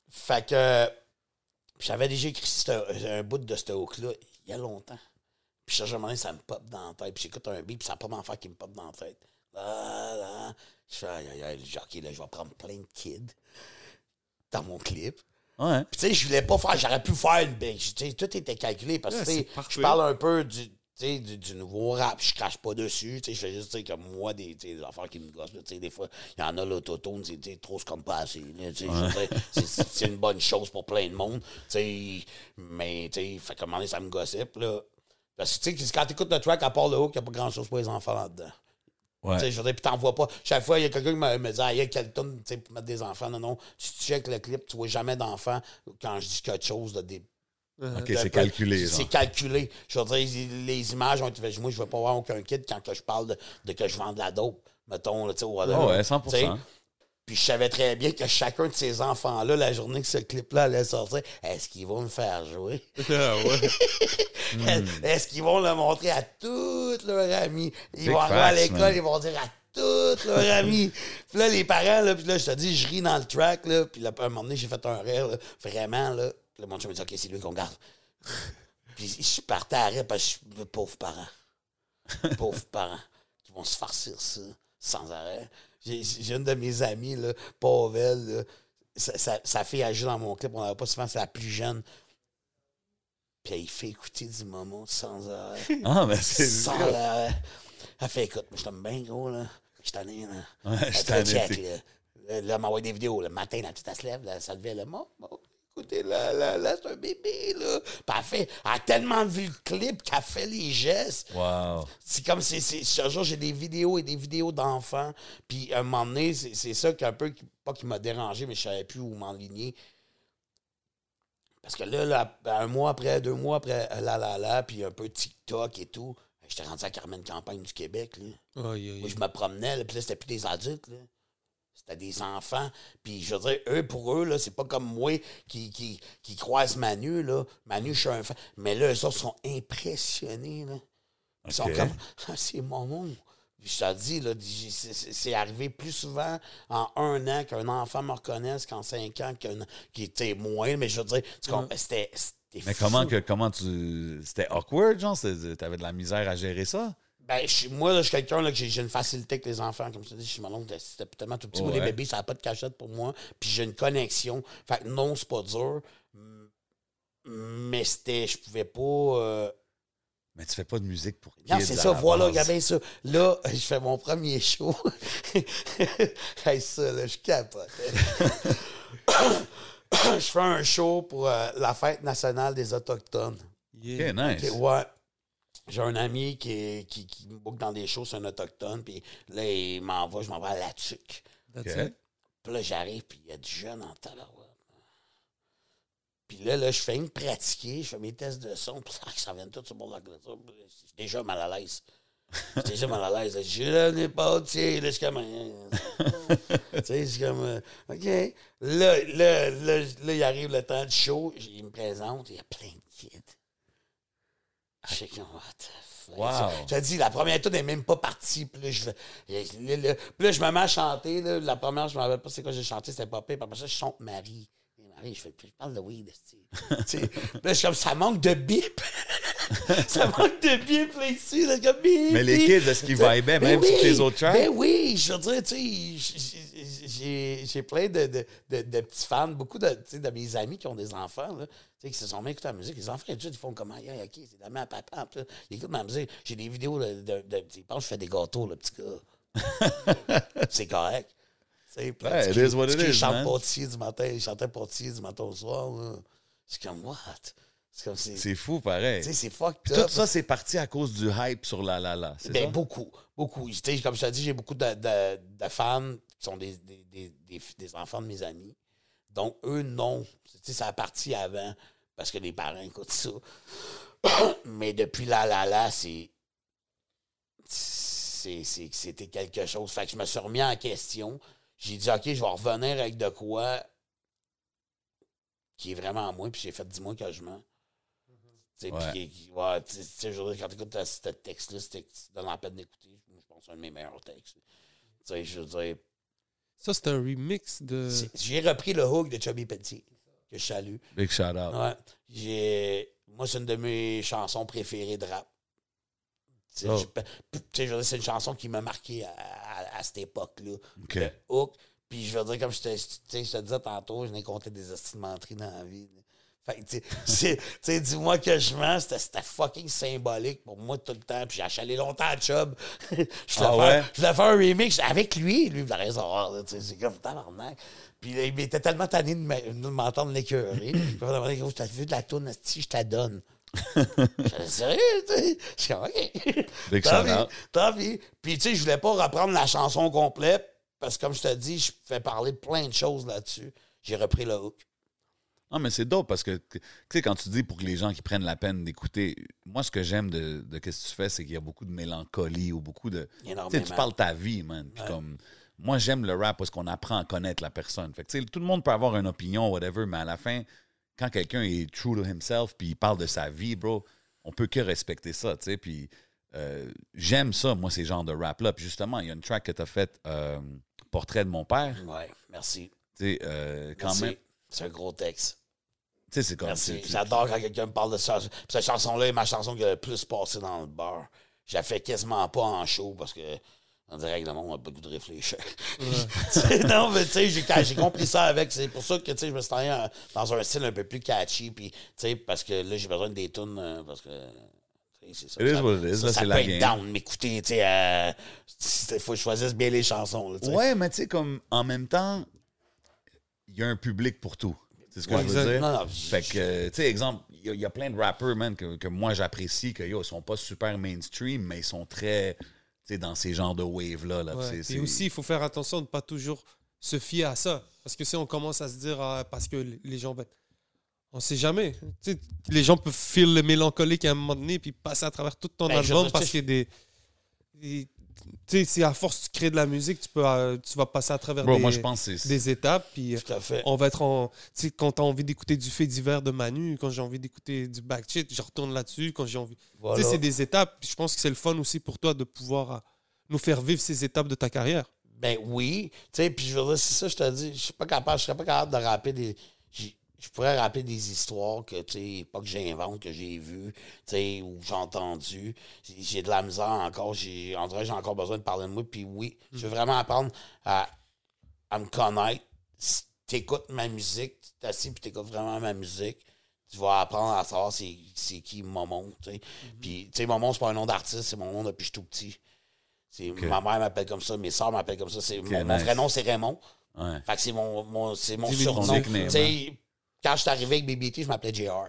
fait que. J'avais déjà écrit un bout de cette hook-là il y a longtemps. Puis chaque moment, ça me pop dans la tête. Puis j'écoute un beat, puis ça n'a pas d'enfer qui me pop dans la tête. Là, là. Je fais, aïe, aïe, aïe, jockey, là, je vais prendre plein de kids dans mon clip. Ouais. Puis tu sais, je voulais pas faire, j'aurais pu faire une big. Tu sais, tout était calculé parce que ouais, je parle un peu du, du, du nouveau rap. Je crache pas dessus. Tu sais, je fais juste, tu sais, comme moi, des, des affaires qui me gossent. Tu sais, des fois, il y en a l'autotone, c'est trop comme pas assez. C'est une bonne chose pour plein de monde. Tu sais, mais tu sais, fait comment ça me gossait. Là, parce que tu sais, quand t'écoutes le track, à part le hook, il n'y a pas grand chose pour les enfants là-dedans. Ouais. Tu sais, je veux dire, puis t'en vois pas. Chaque fois, il y a quelqu'un qui me dit, ah, il y a quelqu'un, tu sais, pour mettre des enfants. Non, non. Si tu checkes le clip, tu vois jamais d'enfants quand je dis quelque chose de des. OK, c'est calculé. C'est calculé. Je veux dire, les images ont été faites. Moi, je ne veux pas voir aucun kid quand que je parle de, de que je vends de la dope, mettons, tu sais, au whatever. Oh, ouais, cent pour cent. T'sais. Puis je savais très bien que chacun de ces enfants-là, la journée que ce clip-là allait sortir, est-ce qu'ils vont me faire jouer? Ah ouais. mm. Est-ce qu'ils vont le montrer à tous leurs amis? Ils Big vont arriver à l'école, ils vont dire à toutes leurs amis. Puis là, les parents, là, puis là, je te dis, je ris dans le track, là, puis là, à un moment donné, j'ai fait un rire, là, vraiment, là. Le monde, je me dis, OK, c'est lui qu'on garde. Puis je partais à rire parce que je pauvres parents. Pauvres parents qui vont se farcir ça sans arrêt. J'ai une de mes amies, là, pauvre elle, là, sa, sa, sa fille a joué dans mon clip, on n'avait pas souvent, c'est la plus jeune. Puis elle fait écouter du moment sans arrêt. Ah, mais c'est sans arrêt. Elle fait écoute, moi je t'aime bien gros, là. Je t'en ai, là. Ouais, je t'en ai. Là, elle m'envoie des vidéos. Le matin, la petite, elle se lève, là, ça devait le mort. écoutez, là, là, là, c'est un bébé, là. Puis elle, fait, elle a tellement vu le clip qu'elle fait les gestes. Wow. C'est comme, c'est, c'est, ce jour, j'ai des vidéos et des vidéos d'enfants. Puis à un moment donné, c'est, c'est ça qui un peu, pas qui m'a dérangé, mais je savais plus où m'enligner. Parce que là, là, un mois après, deux mois après, là, là, là, puis un peu TikTok et tout, j'étais rendu à Carmen Campagne du Québec, là. Aïe, aïe. Où je me promenais, là, puis là, c'était plus des adultes, là. C'était des enfants. Puis je veux dire, eux, pour eux, là, c'est pas comme moi qui, qui, qui croise Manu, là. Manu, je suis un fan. Mais là, eux autres sont impressionnés, là. Ils okay. sont comme, ah, c'est mon monde. Je te dis, là, c'est arrivé plus souvent en un an qu'un enfant me reconnaisse qu'en cinq ans, qu'il était moins, mais je veux dire, mm. c'était mais fou. Comment, que, comment tu... C'était awkward, genre? T'avais de la misère à gérer ça? Ben, je, moi, là, je suis quelqu'un là, que j'ai une facilité avec les enfants. Comme tu dis, je suis malon, c'était tellement tout petit. Ouais. Moi, les bébés, ça n'a pas de cachette pour moi. Puis j'ai une connexion. Fait que non, c'est pas dur. Mais c'était... Je pouvais pas... Euh, mais tu fais pas de musique pour kids. Non, c'est ça, voilà, regardez ça. Là, je fais mon premier show. Hey, ça, là, je capote. Je fais un show pour euh, la fête nationale des Autochtones. Yeah, OK, nice. Okay, ouais. J'ai un ami qui, qui, qui me boucle dans des shows, c'est un Autochtone, puis là, il m'envoie, je m'en vais à la tuque. Okay. Puis là, j'arrive, puis il y a du jeune en tabarouette. Puis là, là, je fais une pratiquer, je fais mes tests de son, puis ça vient tout sur mon lac. J'étais déjà mal à l'aise. J'étais déjà mal à l'aise. Je là, n'est pas, tu sais, là, je suis comme... tu sais, c'est comme... OK. Là, là, là, là, il arrive le temps du show, il me présente, il y a plein de kids. Je sais comme, what the fuck. Wow. Je te dis, la première tour n'est même pas partie. Puis là, je, là, là, là, je me mets à chanter. Là, la première, je ne me rappelle pas c'est quoi j'ai chanté, c'était pas pire. Après ça, je chante Marie. Je, fais, je parle de weed. Là, je suis comme, ça manque de bip. Ça manque de bip, là, ici. Là, comme, bip, mais les kids, est-ce qu'ils vibaient même oui, sur les autres chants? Ben oui, je veux dire, tu sais, j'ai plein de, de, de, de petits fans, beaucoup de, de mes amis qui ont des enfants, là, qui se sont mis à écouter la musique. Les enfants, ils font comment? Hey, ok, c'est de la main à papa. Là, ils écoutent ma musique. J'ai des vidéos de... de, de, de je pense que je fais des gâteaux, le petit gars. C'est correct. Hey, ouais, it is what it is, man. Je chante pâtissier du matin, je chantais pâtissier du matin au soir. C'est comme, what? C'est fou, pareil. C'est fucked up. Tout ça, c'est parti à cause du hype sur la la la, c'est ben, ça? Beaucoup, beaucoup. T'sais, comme je te dis, j'ai beaucoup de, de, de fans qui sont des, des, des, des, des enfants de mes amis. Donc, eux, non. T'sais, ça a parti avant parce que les parents écoutent ça. Mais depuis la la la, c'est... C'était quelque chose. Fait que je me suis remis en question... J'ai dit, OK, je vais revenir avec de quoi qui est vraiment à moi, puis j'ai fait dix mois que je mens. Tu sais, puis quand tu écoutes ce texte-là, c'était dans la peine d'écouter. Je pense que c'est un de mes meilleurs textes. Tu sais, je veux dire. Ça, c'est un remix de. J'ai repris le hook de Chubby Petit, que je salue. Big shout out. Ouais. J'ai... Moi, c'est une de mes chansons préférées de rap. Oh. C'est une chanson qui m'a marqué à, à, à cette époque-là. Okay. Le hook. Puis je veux dire, comme je te, je te disais tantôt, je n'ai compté des estimenteries dans la vie. Fait que, dis-moi que je mens, c'était fucking symbolique pour moi tout le temps. Puis j'ai achalé longtemps à Chubb. Je voulais ah ouais? faire un remix avec lui. Lui, il voulait raison. C'est comme tabarnak. Puis là, il était tellement tanné de m'entendre l'écœurer. Il m'a demandé, gros, t'as vu de la toune, si je te la donne. Sérieux, tu sais? Je suis comme, OK. Tant pis, tant pis. Puis, tu sais, je voulais pas reprendre la chanson complète parce que, comme je te dis, je fais parler plein de choses là-dessus. J'ai repris le hook. Ah, mais c'est dope parce que, tu sais, quand tu dis pour que les gens qui prennent la peine d'écouter, moi, ce que j'aime de, de qu'est-ce que tu fais, c'est qu'il y a beaucoup de mélancolie ou beaucoup de. Énormément. Tu sais, tu parles ta vie, man. Puis, ouais. comme. Moi, j'aime le rap parce qu'on apprend à connaître la personne. Fait que, tu sais, tout le monde peut avoir une opinion, whatever, mais à la fin. Quand quelqu'un est true to himself puis il parle de sa vie, bro, on peut que respecter ça, tu sais. Puis euh, j'aime ça, moi, ces genres de rap-là. Puis justement, il y a une track que tu as faite, euh, Portrait de mon père. Ouais, merci. Tu sais, euh, quand merci. même. C'est un gros texte. Tu sais, c'est comme ça. J'adore quand quelqu'un me parle de ça. Puis cette chanson-là est ma chanson qui a le plus passé dans le bar. Je la fais quasiment pas en show parce que. On dirait que le monde n'a pas le goût de réfléchir. Ouais. Non, mais tu sais, j'ai compris ça avec. C'est pour ça que je me suis tendu dans un style un peu plus catchy. Puis, parce que là, j'ai besoin des tunes. Parce que. C'est ça. Ça, ça, ça, ça peut la être game. Down, m'écouter. Il euh, faut que je choisisse bien les chansons. Là, ouais, mais tu sais, comme en même temps, il y a un public pour tout. C'est ce que ouais, je veux exact. dire. Non, non, fait que, tu sais, exemple, il y, y a plein de rappers, man, que, que moi j'apprécie, que yo, ils sont pas super mainstream, mais ils sont très, tu sais, dans ces genres de waves-là. Là, ouais. Et aussi, il faut faire attention de ne pas toujours se fier à ça. Parce que si on commence à se dire, ah, parce que les gens, ben, on sait jamais. Tu sais, les gens peuvent feel le mélancolique à un moment donné, puis passer à travers tout ton ben, album parce qu'il y a des. des Tu sais, si à force tu crées de la musique, tu, peux, euh, tu vas passer à travers Bro, des, moi, je pense que des étapes. Puis on va être en. Tu sais, quand t'as envie d'écouter du fait divers de Manu, quand j'ai envie d'écouter du back shit, je retourne là-dessus. Quand j'ai envie. Voilà. Tu sais, c'est des étapes. Puis je pense que c'est le fun aussi pour toi de pouvoir nous faire vivre ces étapes de ta carrière. Ben oui. Tu sais, puis je veux dire, c'est ça, je te dis, je suis pas capable, je serais pas capable de rapper des. Je pourrais rapper des histoires que, tu sais, pas que j'invente, que j'ai vues, tu sais, ou j'ai entendu. J'ai de la misère encore. J'ai, en vrai, j'ai encore besoin de parler de moi. Puis oui, mm. je veux vraiment apprendre à, à me connaître. Si t'écoutes ma musique, tu t'assis puis t'écoutes vraiment ma musique, tu vas apprendre à savoir c'est, c'est qui Momon, tu sais. Mm. Puis, tu sais, Momon, c'est pas un nom d'artiste, c'est mon nom depuis que je suis tout petit. Okay. Ma mère m'appelle comme ça, mes soeurs m'appellent comme ça. C'est, okay, mon, nice. Mon vrai nom, c'est Raymond. Ouais. Fait que c'est mon, mon, c'est mon surnom. Tu sais, quand je suis arrivé avec B B T, je m'appelais J R.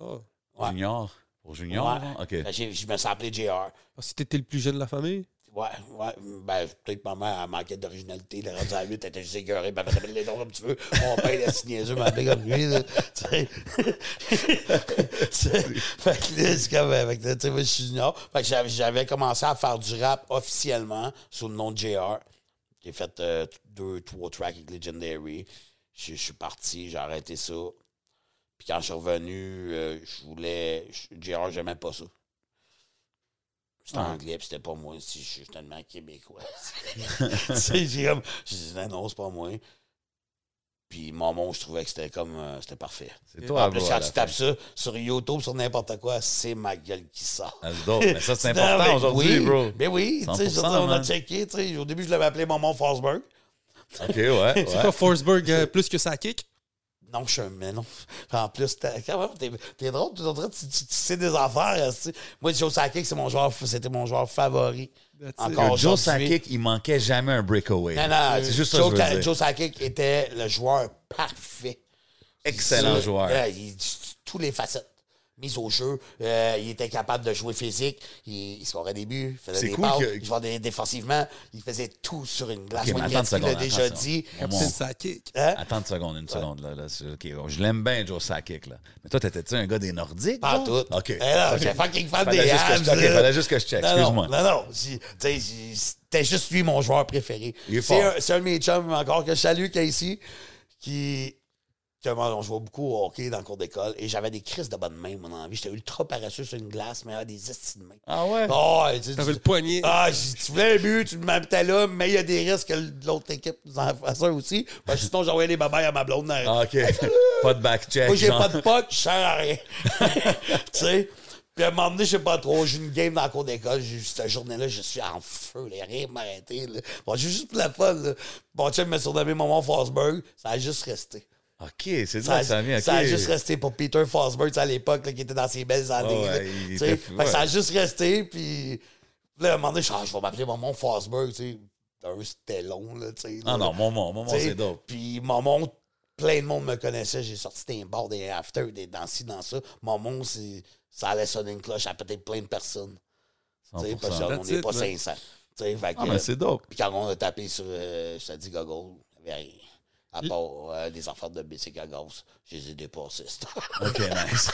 Oh. Ouais. Junior. Pour Junior, ouais. OK. Ben, je me suis appelé J R. Oh, si t'étais le plus jeune de la famille? Ouais, ouais. Ben, peut-être que ma mère, elle manquait d'originalité. Elle rendu à huit, elle était juste écœurée. Ben, elle m'appelait les noms comme tu veux. Mon père, il a signé les yeux, m'appelait comme lui. Tu sais. Fait que là, c'est comme, avec, tu sais, moi, je suis Junior. Fait que j'avais, j'avais commencé à faire du rap officiellement sous le nom de J R. J'ai fait euh, deux, trois tracks avec Legendary. Je, je suis parti, j'ai arrêté ça. Puis quand je suis revenu, euh, je voulais... J R, j'aimais pas ça. C'était ah. anglais, puis c'était pas moi. Je suis tellement québécois. Tu sais, j'ai comme... Je dis, non, non, c'est pas moi. Puis Momon, je trouvais que c'était comme... Euh, c'était parfait. C'est toi, en plus, quand tu tapes ça sur YouTube, sur n'importe quoi, c'est ma gueule qui sort. Mais ça, c'est important aujourd'hui, oui, bro. Mais oui, tu sais, on a checké. Au début, je l'avais appelé Momon Forsberg. OK, ouais. ouais. C'est quoi Forsberg euh, plus que Sakic? Non, je suis un mais non. En plus, t'es, t'es, t'es drôle, t'es drôle tu, tu, tu sais des affaires. Tu sais. Moi, Joe Sakic, c'est mon joueur, c'était mon joueur favori. Encore Joe Sakic, il manquait jamais un breakaway. Non, non, c'est juste Joe, ça. Je veux Joe Sakic était le joueur parfait. Excellent joueur. Euh, il, tous les facettes. Mise au jeu, euh, il était capable de jouer physique, il, il scorait des buts, il faisait c'est des cool passes, que... il jouait défensivement, il faisait tout sur une glace. Okay, moi, attends une seconde, il a déjà dit. C'est Sakic. Hein? Attends une seconde, une ouais. seconde. Là, là. Okay, je l'aime bien, Joe Sakic. Là. Mais toi, t'étais-tu un gars des Nordiques? Pas tout. OK. Eh non, j'ai fucking fan des Habs. Je... OK, fallait juste que je check, non, excuse-moi. Non, non, tu sais, c'était juste lui mon joueur préféré. Il est c'est, fort. Un, c'est un de mes chums encore que je salue, qui est ici, qui... On jouait beaucoup au hockey dans le cours d'école et j'avais des crises de bonne main, mon envie. J'étais ultra paresseux sur une glace, mais j'avais des estis de main. Ah ouais? Oh, tu, t'avais tu, le poignet. Ah, tu voulais un but, tu m'habitais là, mais il y a des risques que l'autre équipe nous en fasse un aussi. Parce que sinon, j'envoyais les babayes à ma blonde. Ah, OK. Pas de back-check. Moi, j'ai genre. Pas de puck, je sers à rien. Tu sais? Puis à un moment donné, je sais pas trop, j'ai une game dans la cour d'école, j'ai, cette journée-là, je suis en feu, les rires m'arrêtaient. Bon, j'ai juste pour la folle. Là. Bon, tu sais, je me surnommais Momon Forsberg, ça a juste resté. OK, c'est ça, ça vient. Okay. Ça a juste resté pour Peter Forsberg à l'époque, là, qui était dans ses belles années. Oh, ouais, là, était, fait ouais. Ça a juste resté, puis là, à un moment donné, je, ah, je vais m'appeler Momon Forsberg. D'un, c'était long. Là, non, là, non, Momon, Momon, c'est dope. Puis Momon, plein de monde me connaissait. J'ai sorti des bars, des after, des dans ci, dans ça. Momon, c'est, ça allait sonner une cloche à peut-être plein de personnes. cent pour cent. Parce qu'on n'est pas cinq cents. Fait, ah, mais c'est dope. Puis quand on a tapé sur, euh, je te dis, Google, il n'y avait rien. À part euh, les affaires de bicycle à gaz, je les ai dépassées. OK, nice.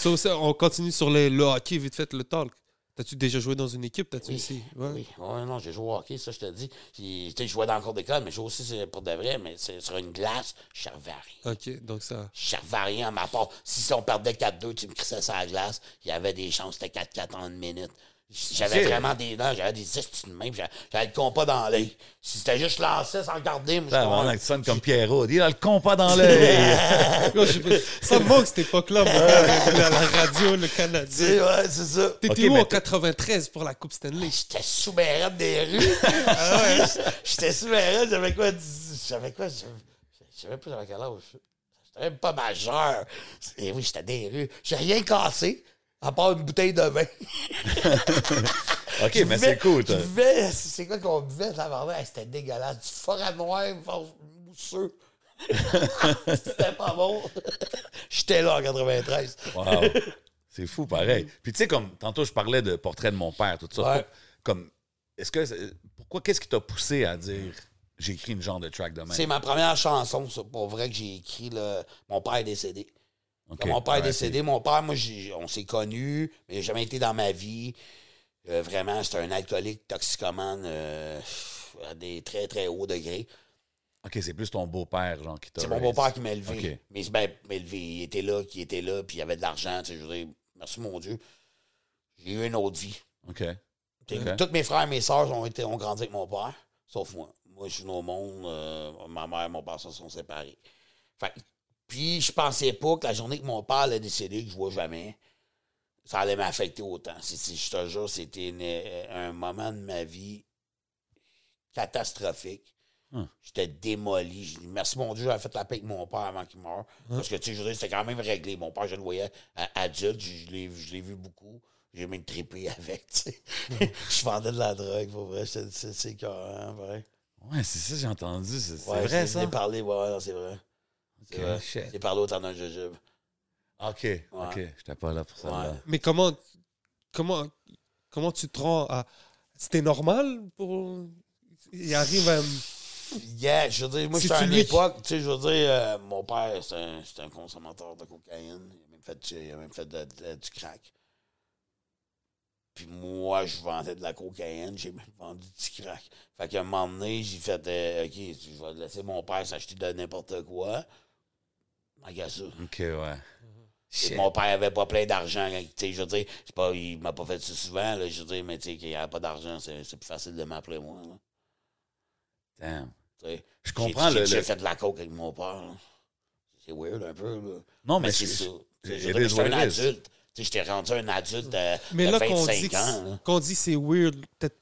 So, ça, on continue sur les, le hockey, vite fait, le talk. T'as-tu déjà joué dans une équipe? T'as-tu oui. ici? Ouais. Oui, ouais, non, j'ai joué au hockey, ça, je te dis. Je jouais dans le cours d'école, mais je jouais aussi pour de vrai, mais c'est, sur une glace, je servais à rien. OK, donc ça... Je servais à rien, à ma part. Si, si on perdait quatre deux, tu me crissais sur la glace, il y avait des chances, c'était quatre quatre en une minute. J'avais c'est... vraiment des dents, j'avais des estis de main, j'avais, j'avais le compas dans l'œil. Si c'était juste lancé sans regarder, moi, ça, je... On sonne comme Pierrot, il a le compas dans l'œil. Ça me manque cette époque-là, moi, la, la radio, le Canadien. C'est, ouais, c'est ça. T'étais okay, où en quatre-vingt-treize pour la Coupe Stanley? J'étais souverain des rues. Ah ouais, j'étais souverain, j'avais quoi? J'avais quoi? Je savais plus j'avais quel âge. J'étais même pas majeur. Et oui, j'étais des rues. J'ai rien cassé. À part une bouteille de vin. OK, je mais buvais, c'est cool. Je buvais, c'est quoi qu'on buvait? C'était dégueulasse. Du fort à noir, mousseux. C'était pas bon. J'étais là en quatre-vingt-treize. Wow. C'est fou, pareil. Puis tu sais, comme tantôt, je parlais de portrait de mon père, tout ça. Ouais. Comme, est-ce que, pourquoi, qu'est-ce qui t'a poussé à dire j'ai écrit une genre de track de même? C'est ma première chanson, ça, pour vrai, que j'ai écrit. Là, mon père est décédé. Okay. Mon père est décédé. Mon père, moi, on s'est connus, mais il n'a jamais été dans ma vie. Euh, vraiment, c'était un alcoolique toxicomane euh, à des très, très hauts degrés. OK, c'est plus ton beau-père, genre, qui t'a... C'est mon beau-père qui m'a élevé. Okay. Mais ben, m'a élevé. Il était là, qui était là, puis il avait de l'argent. Tu sais, je veux dire, merci, mon Dieu. J'ai eu une autre vie. OK. Okay. Tous mes frères et mes sœurs ont, été, ont grandi avec mon père, sauf moi. Moi, je suis venu au monde. Euh, ma mère et mon père se sont séparés. Fait, puis, je pensais pas que la journée que mon père l'a décédé, que je vois jamais, ça allait m'affecter autant. C'est, c'est, je te jure, c'était une, un moment de ma vie catastrophique. Hum. J'étais démoli. Je dis, merci mon Dieu, j'avais fait la paix avec mon père avant qu'il meure. Hum. Parce que, tu sais, je veux dire, c'était quand même réglé. Mon père, je le voyais à, adulte, je, je, l'ai, je l'ai vu beaucoup. J'ai même trippé avec, tu sais. Hum. Je vendais de la drogue, pour vrai. C'est, c'est, c'est carrément vrai. Ouais, c'est ça, j'ai entendu. C'est, c'est ouais, vrai, ça? J'ai parlé, ouais, non, c'est vrai. C'est okay, vrai. Shit. J'ai parlé autant d'un jujube. OK, ouais. OK. J'étais pas là pour ça. Ouais. Mais comment, comment, comment tu te rends à... C'était normal pour... Il arrive à... Yeah, je veux dire, moi, j'étais à une époque, tu sais, je veux dire, euh, mon père, c'est un, c'est un consommateur de cocaïne. Il a même fait, il a même fait de, de, de, du crack. Puis moi, je vendais de la cocaïne, j'ai même vendu du crack. Fait qu'à un moment donné, j'ai fait, euh, OK, je vais laisser mon père s'acheter de n'importe quoi. Regarde ça. OK, ouais. Et mon père avait pas plein d'argent. Tu sais, je veux dire, c'est pas, il m'a pas fait ça souvent, là, je veux dire, mais tu sais, qu'il n'y avait pas d'argent, c'est, c'est plus facile de m'appeler moi, là. Damn. Je comprends j'ai, le. J'ai le... fait de la coke avec mon père. Là. C'est weird un peu. Là. Non, mais, mais c'est, c'est ça. C'est, je j'étais un adulte. J'étais rendu un adulte à vingt-cinq ans. Là. Quand on dit c'est weird, peut-être,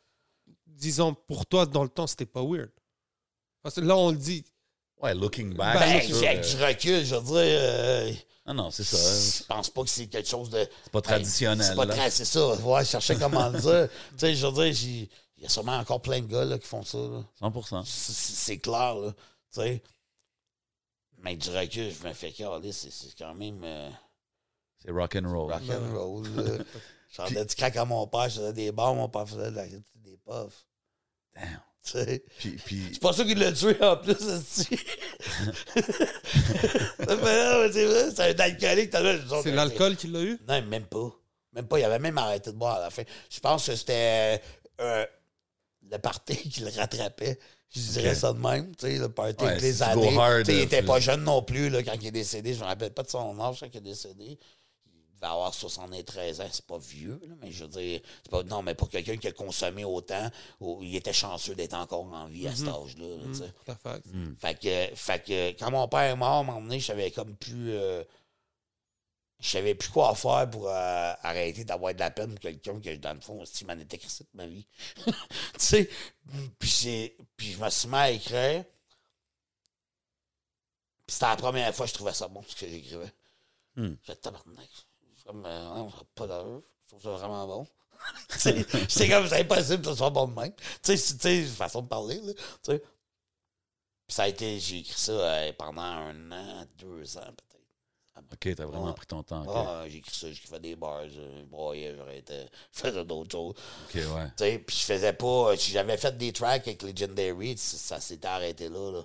disons, pour toi, dans le temps, c'était pas weird. Parce que là, on le dit. Ouais, looking back. Ben, sûr, avec euh... du recul, je veux dire. Euh... Ah non, c'est ça. Je pense pas que c'est quelque chose de. C'est pas traditionnel. C'est pas tra... c'est ça. Ouais, je cherchais comment le dire. Tu sais, je veux dire, j'ai. Il y a sûrement encore plein de gars là, qui font ça. Là. cent pour cent. C'est, c'est clair, là. Tu sais. Mais du recul, je me fais caler, c'est, c'est quand même. Euh... C'est rock'n'roll. C'est rock'n'roll. Roll, j'en faisais du crack à mon père, je faisais des bars, mon père faisait de la... des puffs. Damn. Tu sais. Puis, puis... Je suis pas sûr qu'il l'a tué en plus, c'est-tu. C'est vrai, c'est un alcoolique. T'as... C'est l'alcool qui l'a eu? Non, même pas. Même pas. Il avait même arrêté de boire à la fin. Je pense que c'était. Euh, le party qui le rattrapait, je dirais okay. Ça de même, tu sais, le party ouais, des années, hard, il était pas jeune non plus là, quand il est décédé, je me rappelle pas de son âge quand il est décédé, il devait avoir soixante-treize ans, c'est pas vieux, là, mais je veux dire, c'est pas, non mais pour quelqu'un qui a consommé autant, oh, il était chanceux d'être encore en vie à mm-hmm. cet âge-là, là, mm-hmm. tu sais. Parfait. Mm. Fait que, fait que, quand mon père est mort, à un moment donné, je savais comme plus, euh, je savais plus quoi faire pour euh, arrêter d'avoir de la peine pour quelqu'un que, dans le fond, aussi, m'en était crissé de ma vie. Tu sais? Puis, puis je me suis mis à écrire. Puis c'était la première fois que je trouvais ça bon, ce que j'écrivais. Mm. J'ai dit, tabarnak. Comme, euh, on n'a pas d'heure. Je trouve ça vraiment bon. C'est comme, c'est impossible que ce soit bon de même. Tu sais, façon de parler, là. Tu sais? Puis ça a été, j'ai écrit ça euh, pendant un an, deux ans, peut-être. OK, t'as vraiment ah, pris ton temps. Okay. Ah, j'ai écrit ça, j'ai fait des bars, je broyais, j'arrêtais, je faisais d'autres choses. OK, ouais. Tu sais, puis je faisais pas... J'avais fait des tracks avec Legendary, ça s'était arrêté là, là.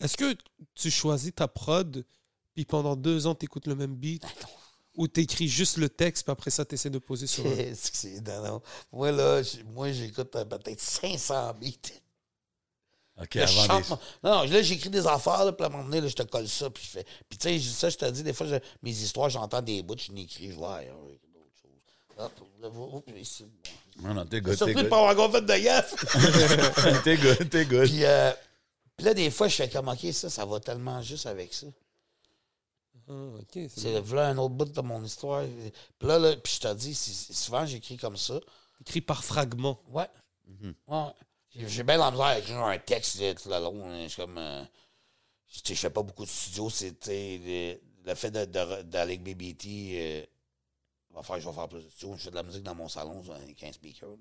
Est-ce que tu choisis ta prod, puis pendant deux ans, t'écoutes le même beat? Ben non. Ou t'écris juste le texte, puis après ça, t'essaies de poser sur... C'est... Non, non. Moi, là, moi, j'écoute peut-être cinq cents beats. OK, là, avant chante, des... Non, non, là, j'écris des affaires, là, puis à un moment donné, là, je te colle ça, puis je fais... Puis, tu sais, ça, je te dis, des fois, je... mes histoires, j'entends des bouts, je n'écris, je vois, hein, j'écris d'autres choses. Hop, là, vous, ici, bon. Non, non, t'es good, surtout t'es good. Surtout pas avoir fait de gaffe. T'es good, t'es good. Puis, euh, puis là, des fois, je fais comme, OK, ça, ça va tellement juste avec ça. Mm, OK, c'est, c'est voilà un autre bout de mon histoire. Puis là, là puis je te dis, souvent, j'écris comme ça. Écrit par fragments. Ouais. Mm-hmm. Ouais. J'ai bien la misère à écrire un texte tout le long. Je suis comme. Euh, je fais pas beaucoup de studios. C'était le, le fait de, de, d'aller avec B B T. Euh, va faire, je vais faire plus de studios. Je fais de la musique dans mon salon, avec un speaker. Là.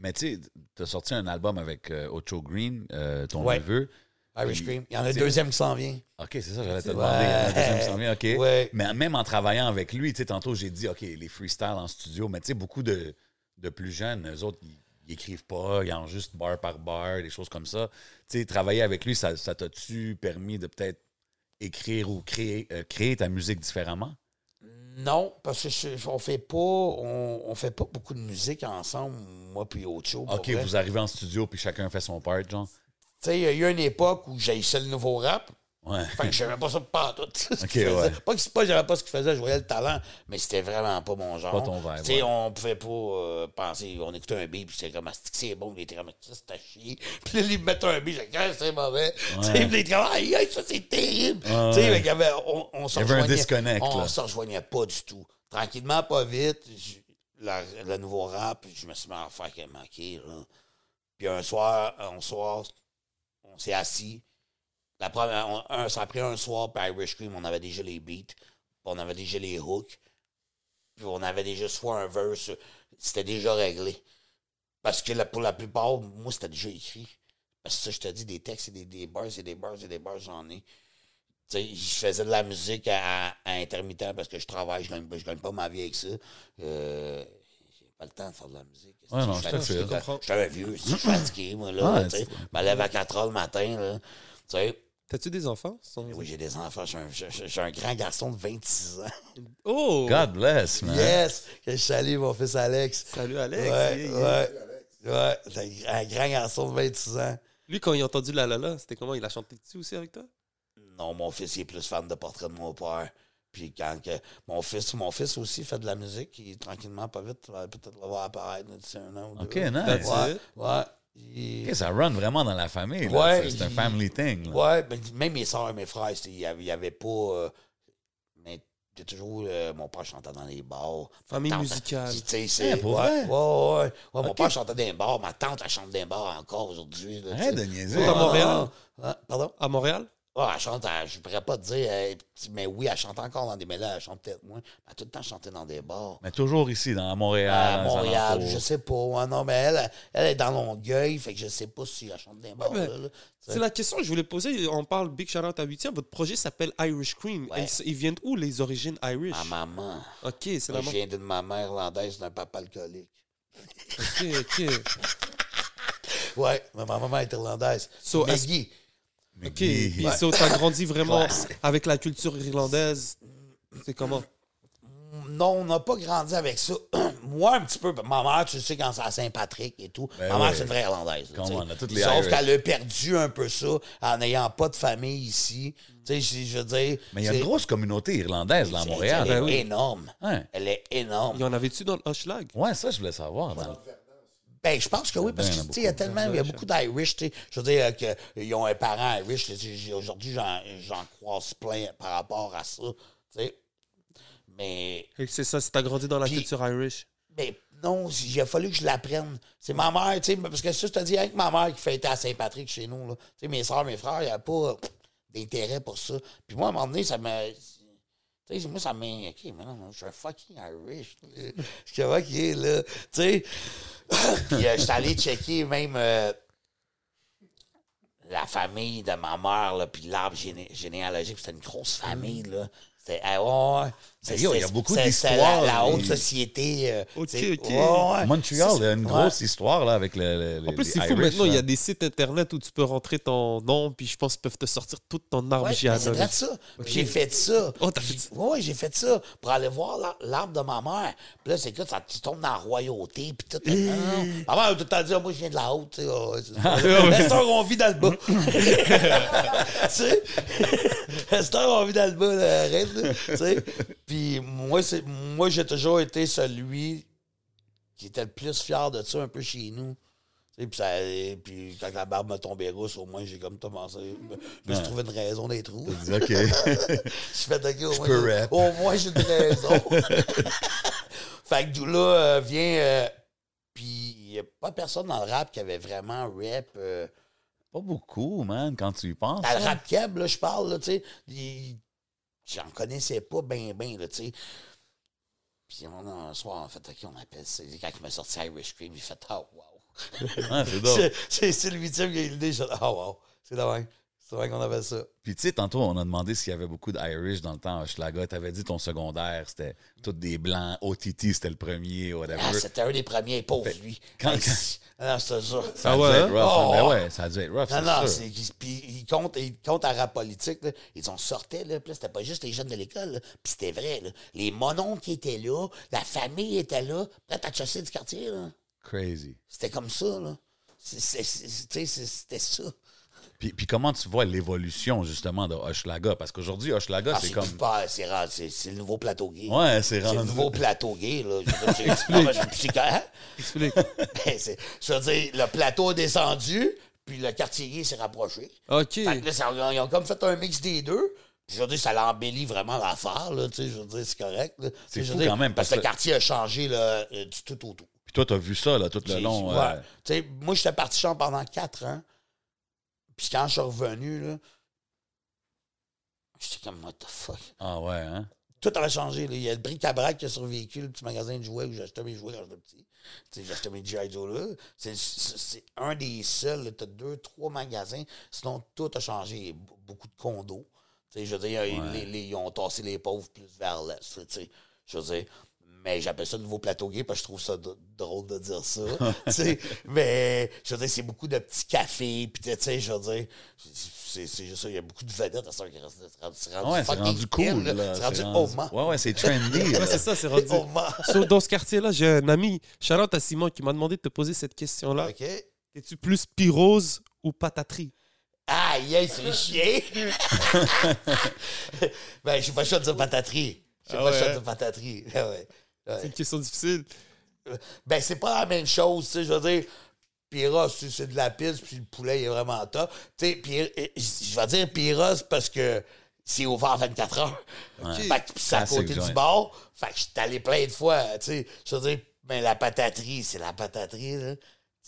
Mais tu sais, t'as sorti un album avec euh, Ocho Green, euh, ton ouais. neveu. Irish Cream. Il y en a un deuxième qui s'en vient. OK, c'est ça, j'allais te demander. Il y en a un deuxième qui s'en vient, OK. Ouais. Mais même en travaillant avec lui, tu sais, tantôt, j'ai dit, OK, les freestyles en studio, mais tu sais, beaucoup de, de plus jeunes, eux autres, ils n'écrivent pas, ils enregistrent bar par bar, des choses comme ça. Tu sais, travailler avec lui, ça, ça t'a-tu permis de peut-être écrire ou créer, euh, créer ta musique différemment? Non, parce qu'on fait pas, on, on fait pas beaucoup de musique ensemble, moi puis Ocho. OK, vrai. Vous arrivez en studio puis chacun fait son part, genre? Tu sais, il y a eu une époque où j'haïssais le nouveau rap. Ouais. Fait que je savais pas ça partout. Okay, ouais. Pas que c'est pas, j'avais pas ce qu'il faisait, je voyais le talent, mais c'était vraiment pas mon genre. Pas ton verre. Tu sais, ouais. On pouvait pas euh, penser, on écoutait un beat, puis c'était comme, c'est bon, les trames, ça, c'est à chier. Puis là, ils mettaient un beat, j'ai dit, c'est mauvais. Tu sais, les trames, aïe, aïe, ça, c'est terrible. Ah, tu sais, ouais. on, on s'en rejoignait. Il y avait un disconnect. On s'en rejoignait pas du tout. Tranquillement, pas vite, le nouveau rap, je me suis mis à faire qu'elle manquait, là. Puis un soir, un soir, on s'est assis. La première, on, un, ça a pris un soir, puis Irish Cream, on avait déjà les beats, on avait déjà les hooks, puis on avait déjà soit un verse, c'était déjà réglé. Parce que la, pour la plupart, moi, c'était déjà écrit. Parce que ça, je te dis, des textes et des, des bars et des bars et des bars, j'en ai. Tu sais, je faisais de la musique à, à, à intermittent parce que je travaille, je gagne, je gagne pas ma vie avec ça. Euh, le temps de faire de la musique. Ouais, non, je suis un vieux, je suis fatigué, moi, là. Je me lève à quatre heures le matin. T'as-tu des enfants? Sans... Oui, j'ai des enfants. J'ai un, un grand garçon de vingt-six ans. Oh! God bless, man. Yes! Que je salue mon fils Alex. Salut, Alex. Ouais, yeah, ouais, yeah. Ouais, ouais. Un grand garçon de vingt-six ans. Lui, quand il a entendu La La La, c'était comment? Il a chanté dessus aussi avec toi? Non, mon fils, il est plus fan de Portrait de mon père. Puis quand que mon fils, mon fils aussi fait de la musique, il, tranquillement, pas vite, tu vas peut-être le voir apparaître d'ici un an ou deux. OK, nice. Ouais, ouais. Il... Okay, ça run vraiment dans la famille. Ouais, c'est il... un family thing. Là. Ouais, même mes soeurs, mes frères, il n'y avait, avait pas... Euh, mais j'ai toujours... Euh, mon père chantait dans les bars. Famille musicale. Tu sais, ouais, ouais, ouais, ouais. ouais okay. Mon père chantait dans les bars. Ma tante, elle chante dans les bars encore aujourd'hui. Arrête de niaiser. À Montréal? Ah, pardon? À Montréal? Ah, oh, elle chante, elle, je ne pourrais pas te dire, elle, mais oui, elle chante encore dans des mélanges, elle chante peut-être moins. Elle a tout le temps chanté dans des bars. Mais toujours ici, dans Montréal. À Montréal, je sais pas. Ouais, non, mais elle, elle est dans Longueuil, fait que je sais pas si elle chante dans des bars. Ouais, c'est la question que je voulais poser. On parle Big Shout-out à huitième. Votre projet s'appelle Irish Cream. Ouais. Ils, ils viennent où, les origines Irish? Ma maman. OK, c'est la maman. Je viens d'une maman irlandaise, d'un papa alcoolique. OK, OK. Ouais, ma maman est irlandaise. So, Maggie. OK. Puis ouais. So, t'as grandi vraiment avec la culture irlandaise. C'est comment? Non, on n'a pas grandi avec ça. Moi, un petit peu. Ma mère, tu sais, quand c'est à Saint-Patrick et tout, ben ma mère, ouais. C'est une vraie irlandaise. Là, on a toutes les Sauf qu'elle a perdu un peu ça en n'ayant pas de famille ici. Tu sais, je veux dire... Mais il y a une grosse communauté irlandaise là à Montréal. Elle est, elle est énorme. Hein? Elle est énorme. Il y en avait-tu dans le Hochelaga? Ouais, ça, je voulais savoir. Ouais. Dans... Ben, je pense que oui, parce qu'il y a tellement, il y a beaucoup d'Irish, tu sais. Je veux dire, qu'ils ont un parent Irish. Aujourd'hui, j'en croise plein par rapport à ça, tu sais. Mais... C'est ça, c'est t'as grandi dans la puis, culture Irish. Mais non, il a fallu que je l'apprenne. C'est ma mère, tu sais, parce que ça, je te dis, avec ma mère qui fêtait à Saint-Patrick chez nous, là. Tu sais, mes soeurs, mes frères, il n'y a pas d'intérêt pour ça. Puis moi, à un moment donné, ça me... Moi, ça m'a... OK, mais non, je suis un fucking Irish. Je suis OK, là. Tu sais... Puis euh, je suis allé checker même euh, la famille de ma mère, là, puis l'arbre géné généalogique. C'était une grosse famille, là. C'était... Euh, ouais, c'est il y a beaucoup d'histoires. La, la haute société. Euh, OK, OK. Ouais, ouais. Montréal, il y a une grosse ouais. histoire, là, avec le... le en plus, c'est fou, maintenant, il y a des sites Internet où tu peux rentrer ton nom, puis je pense qu'ils peuvent te sortir tout ton arbre ouais, généalogique. C'est ça. Okay. J'ai fait ça. Oh, t'as fait ça? Oui, j'ai fait ça pour aller voir l'arbre de ma mère. Puis là, c'est que ça, tu tombes dans la royauté, puis tout. Ma mère, elle a tout le temps dit, moi, je viens de la haute, tu sais. Oh, Est-ce qu'on vit dans le bas? Tu sais? Est-ce qu'on vit dans le bas, là? Arrête, là. Tu sais? Puis moi, c'est moi j'ai toujours été celui qui était le plus fier de ça un peu chez nous. Puis, ça, puis quand la barbe m'a tombé rousse, au moins j'ai comme commencé. Je me trouvais une raison d'être roux. OK. Je fais OK, au moins. Au moins j'ai une raison. Fait que d'où là euh, vient. Euh, puis il n'y a pas personne dans le rap qui avait vraiment rap. Euh, pas beaucoup, man, quand tu y penses. Dans le rap keb, là, je parle, là, tu sais. J'en connaissais pas bien, bien, là, tu sais. Puis un soir, en fait, à qui on appelle ça? Quand il m'a sorti Irish Cream, il fait « Oh, wow! » C'est le huitième qui a eu le nez, je dis « Oh, wow! » C'est de même. C'est vrai qu'on avait ça. Puis tu sais, tantôt, on a demandé s'il y avait beaucoup d'Irish dans le temps à Hochelaga. T'avais dit ton secondaire, c'était tous des Blancs. O T T, c'était le premier. Whatever. Ah, c'était un des premiers, pauvre, lui. Quand, quand... Non, c'est ça. Ça a dû être rough. Ben ouais, ça a dû être rough, c'est sûr. Non, non, c'est... Puis ils comptent, ils comptent à rap politique. Là. Ils en sortaient, là. Puis là, c'était pas juste les jeunes de l'école. Puis c'était vrai, là. Les mononcles qui étaient là, la famille était là, prête à chasser du quartier, là. Crazy. C'était comme ça, là. Tu sais, c'était ça. Puis, puis comment tu vois l'évolution, justement, de Hochelaga? Parce qu'aujourd'hui, Hochelaga, ah, c'est comme... C'est le nouveau plateau gay. Ouais, c'est rendu... C'est le nouveau plateau gay, là. Explique. Explique. Je veux dire, le plateau a descendu, puis le quartier gay s'est rapproché. OK. Fait que là, ça, ils ont comme fait un mix des deux. Je veux dire, ça l'embellit vraiment l'affaire, là. Tu sais, je veux dire, c'est correct. C'est fou, dire, quand même. Parce que le quartier a changé là, du tout au tout. Puis toi, t'as vu ça, là, tout le long. Ouais. Euh... Tu sais, moi, j'étais parti chambre pendant quatre ans. Puis quand je suis revenu, là, j'étais comme, what the fuck? Ah ouais, hein? Tout avait changé, là. Il y a le bric-à-brac qui a survécu, le petit magasin de jouets où j'achetais mes jouets quand j'étais petit. Tu sais, j'achetais mes G I Joe là. C'est un des seuls, t'as deux, trois magasins. Sinon, tout a changé. Beaucoup de condos. Tu sais, je veux dire, ouais. les, les, ils ont tassé les pauvres plus vers l'est, tu sais. Je veux dire... Mais j'appelle ça le nouveau plateau gay parce que je trouve ça drôle de dire ça. Mais je veux dire, c'est beaucoup de petits cafés. Puis tu sais, je veux dire, c'est juste ça. Il y a beaucoup de vedettes à ça qui c'est rendu, ouais, rendu cool. C'est rendu hommage. Ouais, ouais, c'est trendy. Ouais, c'est ça, c'est rendu. So, dans ce quartier-là, j'ai un ami, Charlotte à Simon, qui m'a demandé de te poser cette question-là. OK. Es-tu plus Piros ou Pataterie? Ah, yeah, c'est chien. Ben, je suis pas chaud de dire Pataterie. Je suis ah, pas ouais. chaud de dire Pataterie. Ah, ouais. Ouais. C'est une question difficile. Ben, c'est pas la même chose, tu sais, je veux dire, Piros, c'est de la piste, puis le poulet, il est vraiment top. Tu sais, je vais dire Piros parce que c'est ouvert vingt-quatre heures. Ouais. Fait que c'est à côté du bar. Fait que je suis allé plein de fois, tu sais. Je veux dire, mais ben, la pataterie, c'est la pataterie, là.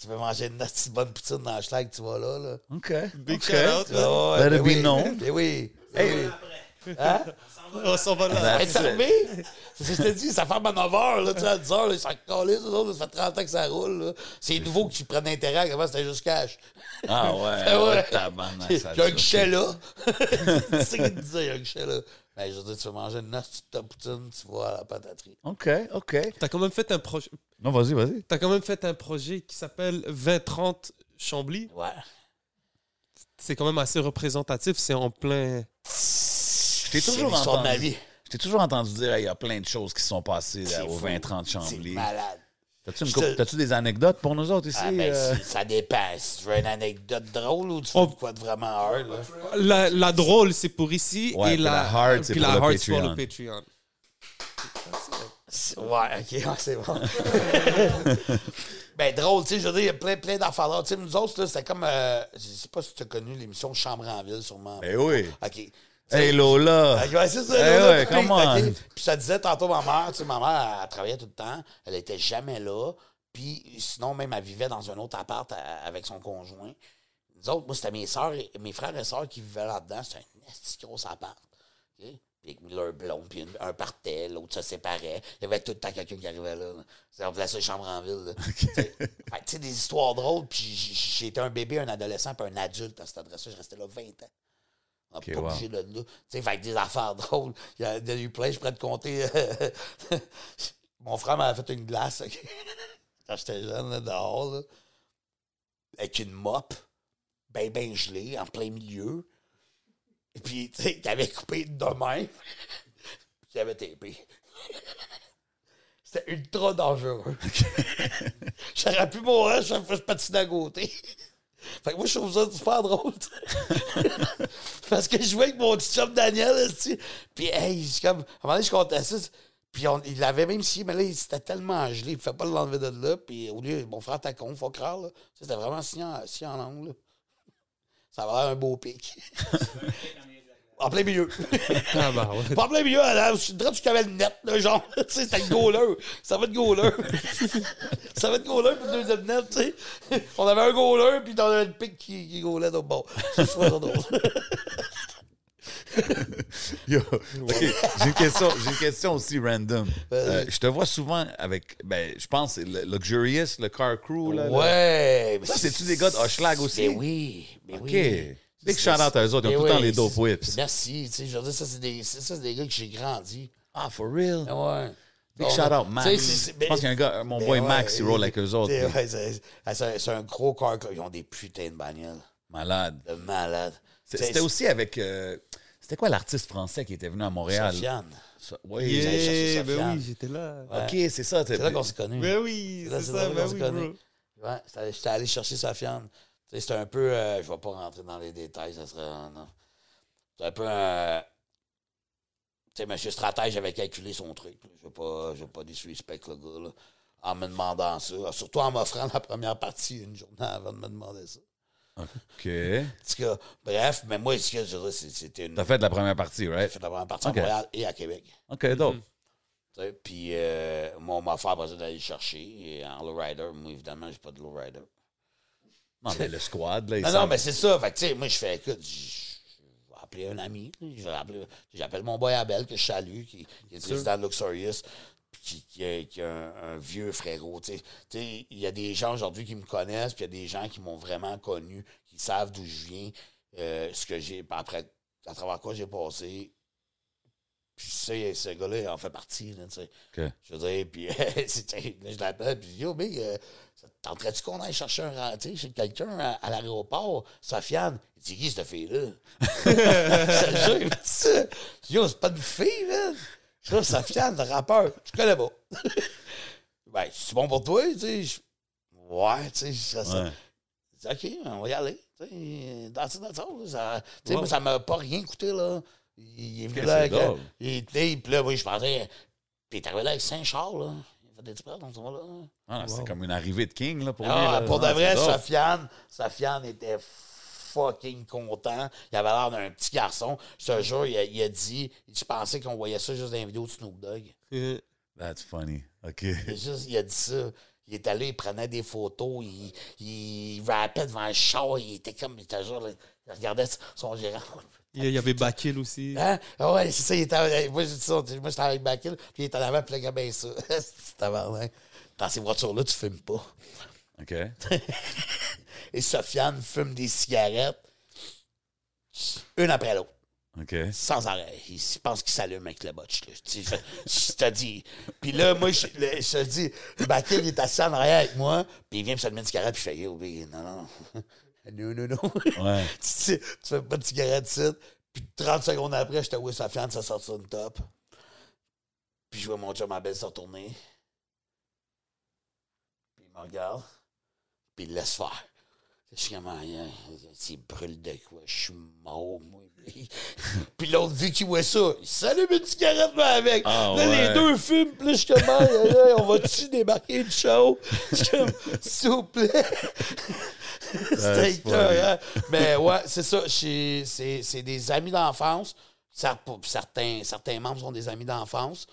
Tu peux manger une petite bonne poutine dans le schlag, tu vas là, là. OK. Big okay. shout-out, là. Oh, ben, oui, known. Ben oui. Hey. Ben, oui. Hein? On s'en va là. C'est ce que je t'ai dit, ça fait à neuf heures, là, tu sais, à dix heures, là, ça collait, ça fait trente ans que ça roule. C'est nouveau que tu prennes intérêt, avant c'était juste cash. Ah ouais, ouais. Il y a un guichet là. Tu sais qu'il disait, il y a un guichet là. Ben, je veux dire, tu vas manger une nasty de ta poutine, tu vas à la pataterie. OK, OK. T'as quand même fait un projet. Non, vas-y, vas-y. T'as quand même fait un projet qui s'appelle vingt trente Chambly. Ouais. C'est quand même assez représentatif, c'est en plein. J'ai toujours, toujours entendu dire qu'il hey, y a plein de choses qui sont passées là, aux vingt trente Chambly. C'est malade. T'as-tu te... des anecdotes pour nous autres ici? Ah, ben, euh... ça dépend. Si tu veux une anecdote drôle ou tu veux oh. quoi de vraiment hard? Là? La, la drôle, c'est pour ici. Ouais, et la, la hard, c'est pour, pour le Patreon. Ouais, OK, ouais, c'est bon. Ben, drôle, tu sais, je veux dire, il y a plein, plein d'affaires là. Tu sais, nous autres, c'était comme... Euh, je sais pas si tu as connu l'émission Chambres en ville, sûrement. Ben oui. OK. Hey Lola! Ah, ouais, c'est ça, hey, Lola! Ouais, comment? Okay. Puis ça disait tantôt ma mère, tu sais, ma mère, elle travaillait tout le temps, elle était jamais là, puis sinon, même, elle vivait dans un autre appart avec son conjoint. Nous autres, moi, c'était mes soeurs, et, mes frères et sœurs qui vivaient là-dedans, c'était un esti gros appart. Okay? Puis leur blonde, puis un partait, l'autre se séparait. Il y avait tout le temps quelqu'un qui arrivait là. On plaçait Chambres en ville. Tu sais, des histoires drôles, puis j'étais un bébé, un adolescent, puis un adulte à cette adresse-là, je restais là vingt ans. Okay, pas wow. bougé de là. Tu sais, fait que des affaires drôles. Il y a eu plein, je pourrais te compter. Mon frère m'avait fait une glace okay, quand j'étais jeune, là, dehors, là, avec une mop, ben, ben gelée, en plein milieu. Et puis, tu sais, il avait coupé de main, puis il avait tapé. C'était ultra dangereux. J'aurais pu mourir, je me patinais à côté. Fait que moi, je trouve ça super drôle. Parce que je jouais avec mon petit chum Daniel, là, puis hey, je, comme, à un moment donné, je comptais ça. Puis on, il l'avait même scié, mais là, il s'était tellement gelé, il ne pouvait pas l'enlever de là. Puis au lieu, mon frère t'a con, faut croire, là. C'était vraiment scié en, scié en angle, là. Ça va avoir un beau pic. En plein milieu. Ah ben, ouais. Pas en plein milieu, je suis droit du cavale net, là, genre, tu sais, c'était le goaler. Ça va être goaler. Ça va être goaler pour le deuxième net, tu sais. On avait un goaler, puis on avait une pique qui, qui goalait, donc bon. C'est ça, drôle. Yo, okay, j'ai une question, j'ai une question aussi random. Euh, je te vois souvent avec, ben, je pense, le Luxurious, le Car Crew, là. Ouais. Là. Ça, c'est-tu des gars de Hochelaga aussi? Mais oui, mais okay. oui. Big shout-out à eux autres, ils ont tout le temps les dope whips. Merci, tu sais, je veux dire, ça, c'est des, des gars que j'ai grandi. Ah, for real? Ouais. Big shout-out, Max. Je pense qu'il y a un gars, mon boy Max, il roule avec eux autres. C'est un gros car, ils ont des putains de bagnoles. Malade. Malade. C'était aussi avec... C'était quoi l'artiste français qui était venu à Montréal? Sofiane. So oui, yeah, ben oui, j'étais là. Ouais. OK, c'est ça. Es... C'est là qu'on s'est connus. Ben oui, c'est ça, ben oui, bro. Ouais, j'étais allé chercher Sofiane. C'était un peu... Euh, je ne vais pas rentrer dans les détails, ça serait... C'était un peu... Euh, tu sais, monsieur Stratège avait calculé son truc. Je ne vais pas, pas disrespect le gars, là, en me demandant ça. Surtout en m'offrant la première partie une journée avant de me demander ça. OK. En tout cas, bref, mais moi, c'était une... T'as fait la première partie, right? J'ai fait la première partie okay. à Montréal et à Québec. OK, donc. Mm-hmm. Puis, euh, moi, on m'a offert d'aller le chercher et en lowrider. Moi, évidemment, j'ai pas de lowrider. Non, mais le squad, là, il Non, non, mais c'est ça. Fait que, tu sais, moi, je fais, écoute, je vais appeler un ami. J'appelle mon boy Abel, que je salue, qui, qui est le président de Luxurious. Qui, qui, a, qui a un, un vieux frérot. Il y a des gens aujourd'hui qui me connaissent, puis il y a des gens qui m'ont vraiment connu, qui savent d'où je viens, euh, ce que j'ai, après, à travers quoi j'ai passé. Puis ce gars-là en fait partie. Là, okay. Je veux dire, puis je l'appelle, puis je dis, oh, mais euh, tenterais-tu qu'on aille chercher un chez quelqu'un à, à l'aéroport, Sofiane? Il dit, qui cette fille-là? Je dis, ça. Yo, c'est pas une fille, là. Ça, Sofiane, le rappeur, je connais pas. Ben, c'est bon pour toi, tu sais. Je... Ouais, tu sais, ça, ça. Ouais. Je dis, OK, on va y aller. Dans ça, dans ça. Ça tu sais, wow. Ça m'a pas rien coûté, là. Il est venu là. Là il était, puis là, oui, je pensais. Puis il est arrivé là avec Saint-Charles, là. Il fait des exprès dans ce moment-là. Ah, wow. C'est comme une arrivée de King, là, pour ah, lui. Là, pour non, de vrai, Sofiane, Sofiane était fucking content. Il avait l'air d'un petit garçon. Je te jure, il a, il a dit, je pensais qu'on voyait ça juste dans les vidéos de Snoop Dogg. That's funny. OK. Il, juste, il a dit ça. Il est allé, il prenait des photos, il, il, il rappait devant le char, il était comme, je te jure, il regardait son gérant. Il y avait Bakil aussi. Hein? Ah ouais, c'est ça, il était, moi j'étais avec Bakil, puis il était en avant, puis le gars, ben ça. C'était malin. Dans ces voitures-là, tu fumes pas. OK. Et Sofiane fume des cigarettes une après l'autre. OK. Sans arrêt. Il pense qu'il s'allume avec le botch. Je te dis. Puis là, moi, je te dis, Bakil est assis en arrière avec moi, puis il vient me s'allumer une cigarette, puis je fais, yo, non, non, non, non, non. Ouais. tu, tu fais pas de cigarette, ici. Puis trente secondes après, je te vois, Sofiane, ça sort sur une top. Puis je vois mon chum, ma belle, se retourner. Puis il me regarde. Puis il laisse faire. Je suis comme, il brûle de quoi, je suis mort, moi. Puis l'autre, vu qu'il voit ça, il s'allume une cigarette, mais avec. Ah, là, ouais. Les deux fument, puis là, je suis comme, on va-tu débarquer du show? Je suis comme, s'il vous plaît. C'était écœurant. Mais ouais, c'est ça, c'est des amis d'enfance. Certains, certains membres sont des amis d'enfance.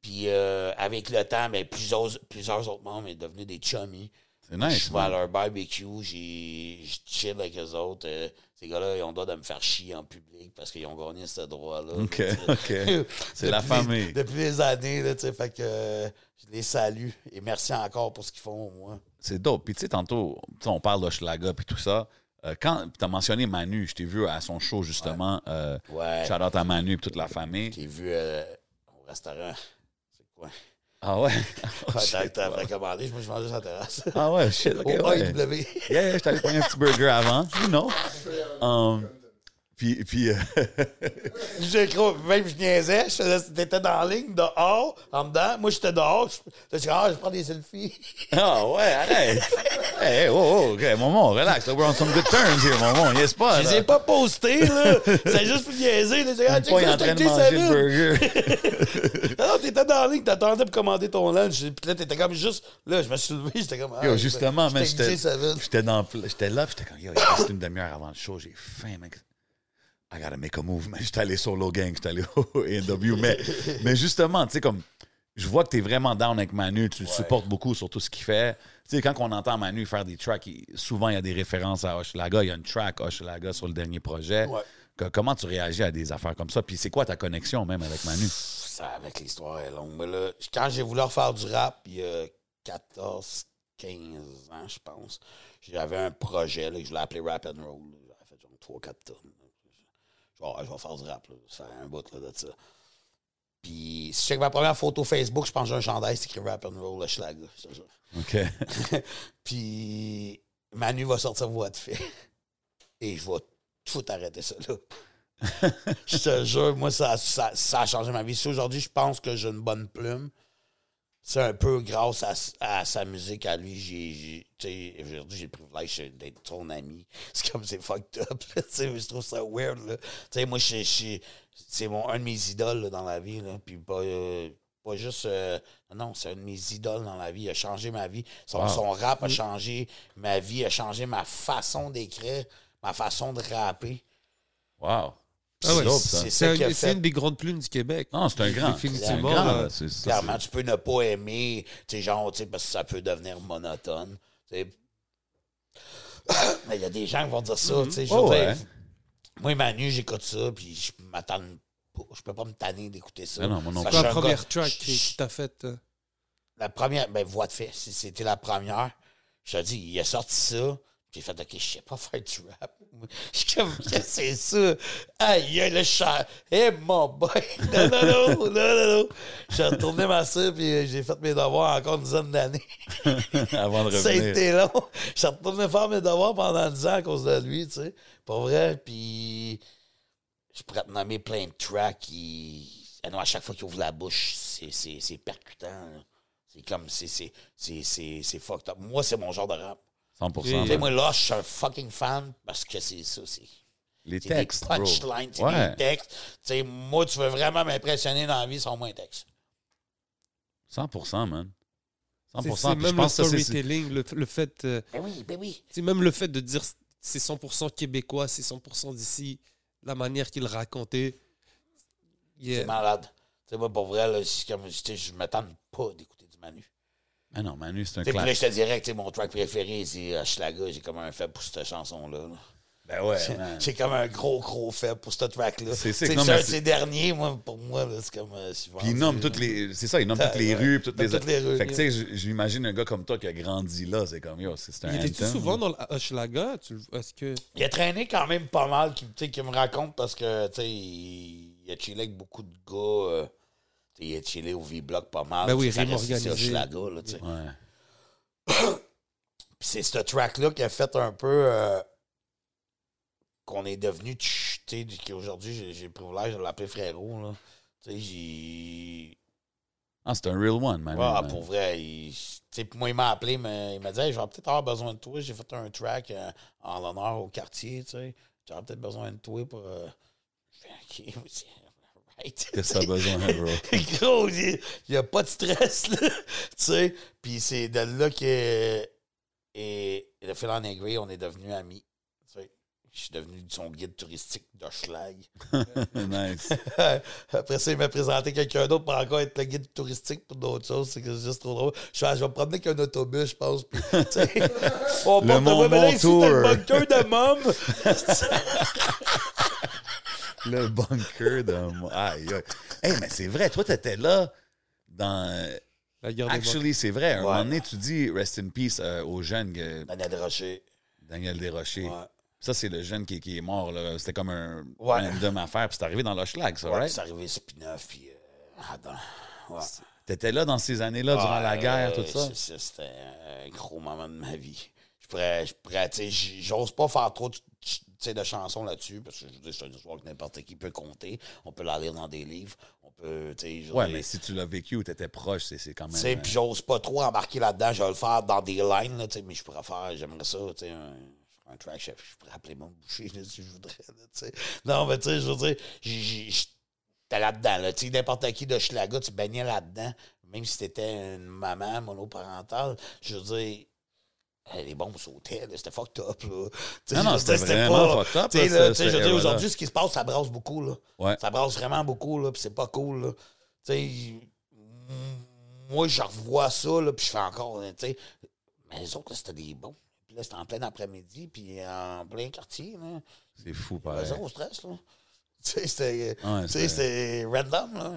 Puis euh, avec le temps, mais plusieurs, plusieurs autres membres sont devenus des chummies. Nice, je suis à leur barbecue, je chill avec eux autres. Euh, ces gars-là, ils ont le droit de me faire chier en public parce qu'ils ont gagné ce droit-là. OK, là, OK. C'est la famille. Depuis des années, là, tu sais, fait que euh, je les salue et merci encore pour ce qu'ils font au moins. C'est dope. Puis tu sais, tantôt, on parle d'Hochelaga et tout ça. Euh, quand tu as mentionné Manu, je t'ai vu à son show, justement. Ouais. Euh, ouais. Shout-out à Manu et toute la famille. Je t'ai vu euh, au restaurant. C'est quoi? Ah ouais? Oh, t'as recommandé, je me suis vendu sur la terrasse. Ah ouais, shit, OK. Au ouais. A E W. Yeah, je t'avais pris un petit burger avant, you know. Um, puis, puis... Euh... je, même je niaisais, t'étais dans la ligne, dehors, en dedans. Moi, j'étais dehors, je dis, ah, je prends des selfies. Ah ouais, arrête. Hey, oh, oh, OK, Momon, relax. We're on some good terms here, Momon, yes pas. Je les ai pas postés, là. C'est juste pour niaiser. Là. Ah, check ça, check ça, le burger. Non, t'étais dans la ligne, t'attendais pour commander ton lunch. Puis là, t'étais comme juste... Là, je me suis levé, j'étais comme... Ah, yo, justement, mais j'étais... J'étais dans... J'étais là, j'étais comme... Yo, il reste une demi-heure avant le show, j'ai faim, mec. I gotta make a move, man. J'étais allé solo gang, j'étais allé au A E W. Mais, mais justement, tu sais, comme... Je vois que t'es vraiment down avec Manu, tu ouais. le supportes beaucoup sur tout ce qu'il fait. Tu sais, quand on entend Manu faire des tracks, il, souvent il y a des références à Hochelaga. Il y a une track Hochelaga sur le dernier projet. Ouais. Que, comment tu réagis à des affaires comme ça? Puis c'est quoi ta connexion même avec Manu? Ça, avec l'histoire est longue. Mais là, quand j'ai voulu refaire du rap, il y a quatorze, quinze ans, je pense, j'avais un projet là, que je l'ai appelé Rap and Roll. J'avais fait genre trois quatre tonnes. Genre, je vais faire du rap, là. Ça fait un bout là, de ça. Puis, si tu checkes ma première photo Facebook, je pense que j'ai un chandail, c'est écrit Rap and Roll, Hochelaga. OK. Puis, Manu va sortir voix de fait. Et je vais tout arrêter ça, là. Je te jure, moi, ça, ça, ça a changé ma vie. Si aujourd'hui, je pense que j'ai une bonne plume, c'est un peu grâce à, à sa musique, à lui. J'ai, j'ai, aujourd'hui, j'ai le privilège d'être ton ami. C'est comme, c'est fucked up. Je trouve ça weird. Là. Moi, je, je, c'est mon, un de mes idoles là, dans la vie. Là. Puis pas, euh, pas juste... Euh, non, c'est un de mes idoles dans la vie. Il a changé ma vie. Son, wow. son rap a changé ma vie. A changé ma façon d'écrire, ma façon de rapper. Wow! Ah ouais, c'est c'est, c'est une des grandes plumes du Québec. Non, c'est un grand. Définitivement. C'est un grand, euh, c'est, c'est, clairement, c'est... tu peux ne pas aimer, t'sais, genre, t'sais, parce que ça peut devenir monotone. T'sais. Mais il y a des gens qui vont dire ça. Mm-hmm. Oh, ouais. Moi, Manu, j'écoute ça, puis je m'attends pas. Je peux pas me tanner d'écouter ça. Non, non, c'est la première gars, track que tu as faite. Euh... La première, ben, voix de fait, c'était la première. Je te dis, il a sorti ça. J'ai fait, OK, je sais pas faire du rap. Je suis comme, c'est ça. Aïe, ah, le chat. Eh, mon boy. Non, non, non, non, non, non. J'ai retourné ma sœur, puis j'ai fait mes devoirs encore une dizaine d'années. Avant de revenir. Ça a été long. J'ai retourné faire mes devoirs pendant dix ans à cause de lui, tu sais. Pas vrai. Puis, je pourrais te nommer plein de tracks qui. Ah non, à chaque fois qu'il ouvre la bouche, c'est, c'est, c'est percutant. Là. C'est comme, c'est, c'est, c'est, c'est, c'est fucked up. Moi, c'est mon genre de rap. cent pour cent. Oui. Moi, là, je suis un fucking fan parce que c'est ça, c'est... Les c'est textes, des punchlines, c'est ouais. des textes. T'sais, moi, tu veux vraiment m'impressionner dans la vie, sans moins texte. cent pour cent, man. cent pour cent. C'est, c'est même je pense le storytelling, le, le fait... Euh, ben oui, ben oui. C'est même le fait de dire c'est cent pour cent québécois, c'est cent pour cent d'ici, la manière qu'il racontait. Yeah. C'est malade. T'sais, moi, pour vrai, là, c'est comme, je m'attends pas d'écouter du Manu. Ah non, Manu, c'est un classique. Puis là, je te dirais que mon track préféré, c'est Hochelaga. J'ai comme un faible pour cette chanson-là. Là. Ben ouais. J'ai, j'ai comme un gros, gros faible pour ce track-là. C'est, c'est, c'est, non, c'est un de ces derniers, moi, pour moi. Là, c'est comme. Euh, puis il nomme toutes les. C'est ça, il nomme toutes les rues. Toutes les rues. Fait que, tu sais, j'imagine un gars comme toi qui a grandi là. C'est comme, yo, c'est un. Il était-tu souvent dans Hochelaga? Est-ce que. Il a traîné quand même pas mal, tu sais, qu'il me raconte parce que, tu sais, il a chillé avec beaucoup de gars. Euh... Il est chillé au V-Block pas mal. Ben oui, ça reste ici à Hochelaga, là, tu sais. Ouais. Puis c'est ce track-là qui a fait un peu... Euh, qu'on est devenu... Tu sais, qu'aujourd'hui, j'ai, j'ai le privilège de l'appeler frérot, là. Tu sais, j'ai... Ah, c'est un real one, man. Ouais, pour vrai. Tu sais, moi, il m'a appelé, mais il m'a dit, hey, « Je vais peut-être avoir besoin de toi. J'ai fait un track euh, en l'honneur au quartier, tu sais. J'aurais peut-être besoin de toi pour... Euh... » OK, qu'est-ce que t'as besoin, bro? Gros, il n'y a pas de stress, là. Tu sais? Puis c'est de là que. Et le fil en aiguille, on est devenus amis. Tu sais? Je suis devenu son guide touristique d'Hochelag. Nice. Après ça, il m'a présenté quelqu'un d'autre pour encore être le guide touristique pour d'autres choses. C'est juste trop drôle. Je vais me promener qu'un autobus, je pense. Puis, tu sais, on le Mont Montour. Le bunker de môme. Le bunker de moi. Aïe, aïe. Hey, mais c'est vrai, toi, t'étais là dans. La guerre Actually, des c'est vrai. À un ouais. moment donné, tu dis rest in peace euh, au jeune. Euh, Daniel Desrochers. Daniel Desrochers. Ouais. Ça, c'est le jeune qui, qui est mort. Là. C'était comme un ouais. random affaire. Puis c'est arrivé dans l'Hochelag, ça, ouais, right? C'est arrivé Spinoff, puis. Euh, Adam. Ouais. T'étais là dans ces années-là, ah, durant la guerre, euh, tout ça? C'est, c'était un gros moment de ma vie. Je pourrais. Je pourrais tu sais, j'ose pas faire trop de. de chansons là-dessus, parce que je veux dire, c'est une histoire que n'importe qui peut compter. On peut la lire dans des livres. On peut, tu sais... Ouais, mais si tu l'as vécu ou t'étais proche, c'est, c'est quand même... Tu sais, puis j'ose pas trop embarquer là-dedans. Je vais le faire dans des lines, là, tu sais, mais je pourrais faire... J'aimerais ça, tu sais, un, un track, je, je pourrais appeler mon boucher, là, si je voudrais, là, tu sais. Non, mais tu sais, je veux dire, t'es là-dedans, là, tu sais, n'importe qui de Hochelaga, tu baignais là-dedans, même si t'étais une maman monoparentale, je veux dire... Les bombes sautaient, là, c'était fucked up. Là. Non, non, c'était, c'était vraiment fucked up. Là, ce, là, je veux dire, aujourd'hui, ce qui se passe, ça brasse beaucoup. Là. Ouais. Ça brasse vraiment beaucoup, là, puis c'est pas cool. Là. Mm, moi, je revois ça, puis je fais encore... T'sais. Mais les autres, là, c'était des bombes. Puis là, c'était en plein après-midi, puis en plein quartier. Là. C'est fou, pareil. Zéro stress, là. T'sais, c'était, ouais, t'sais, c'était random, là.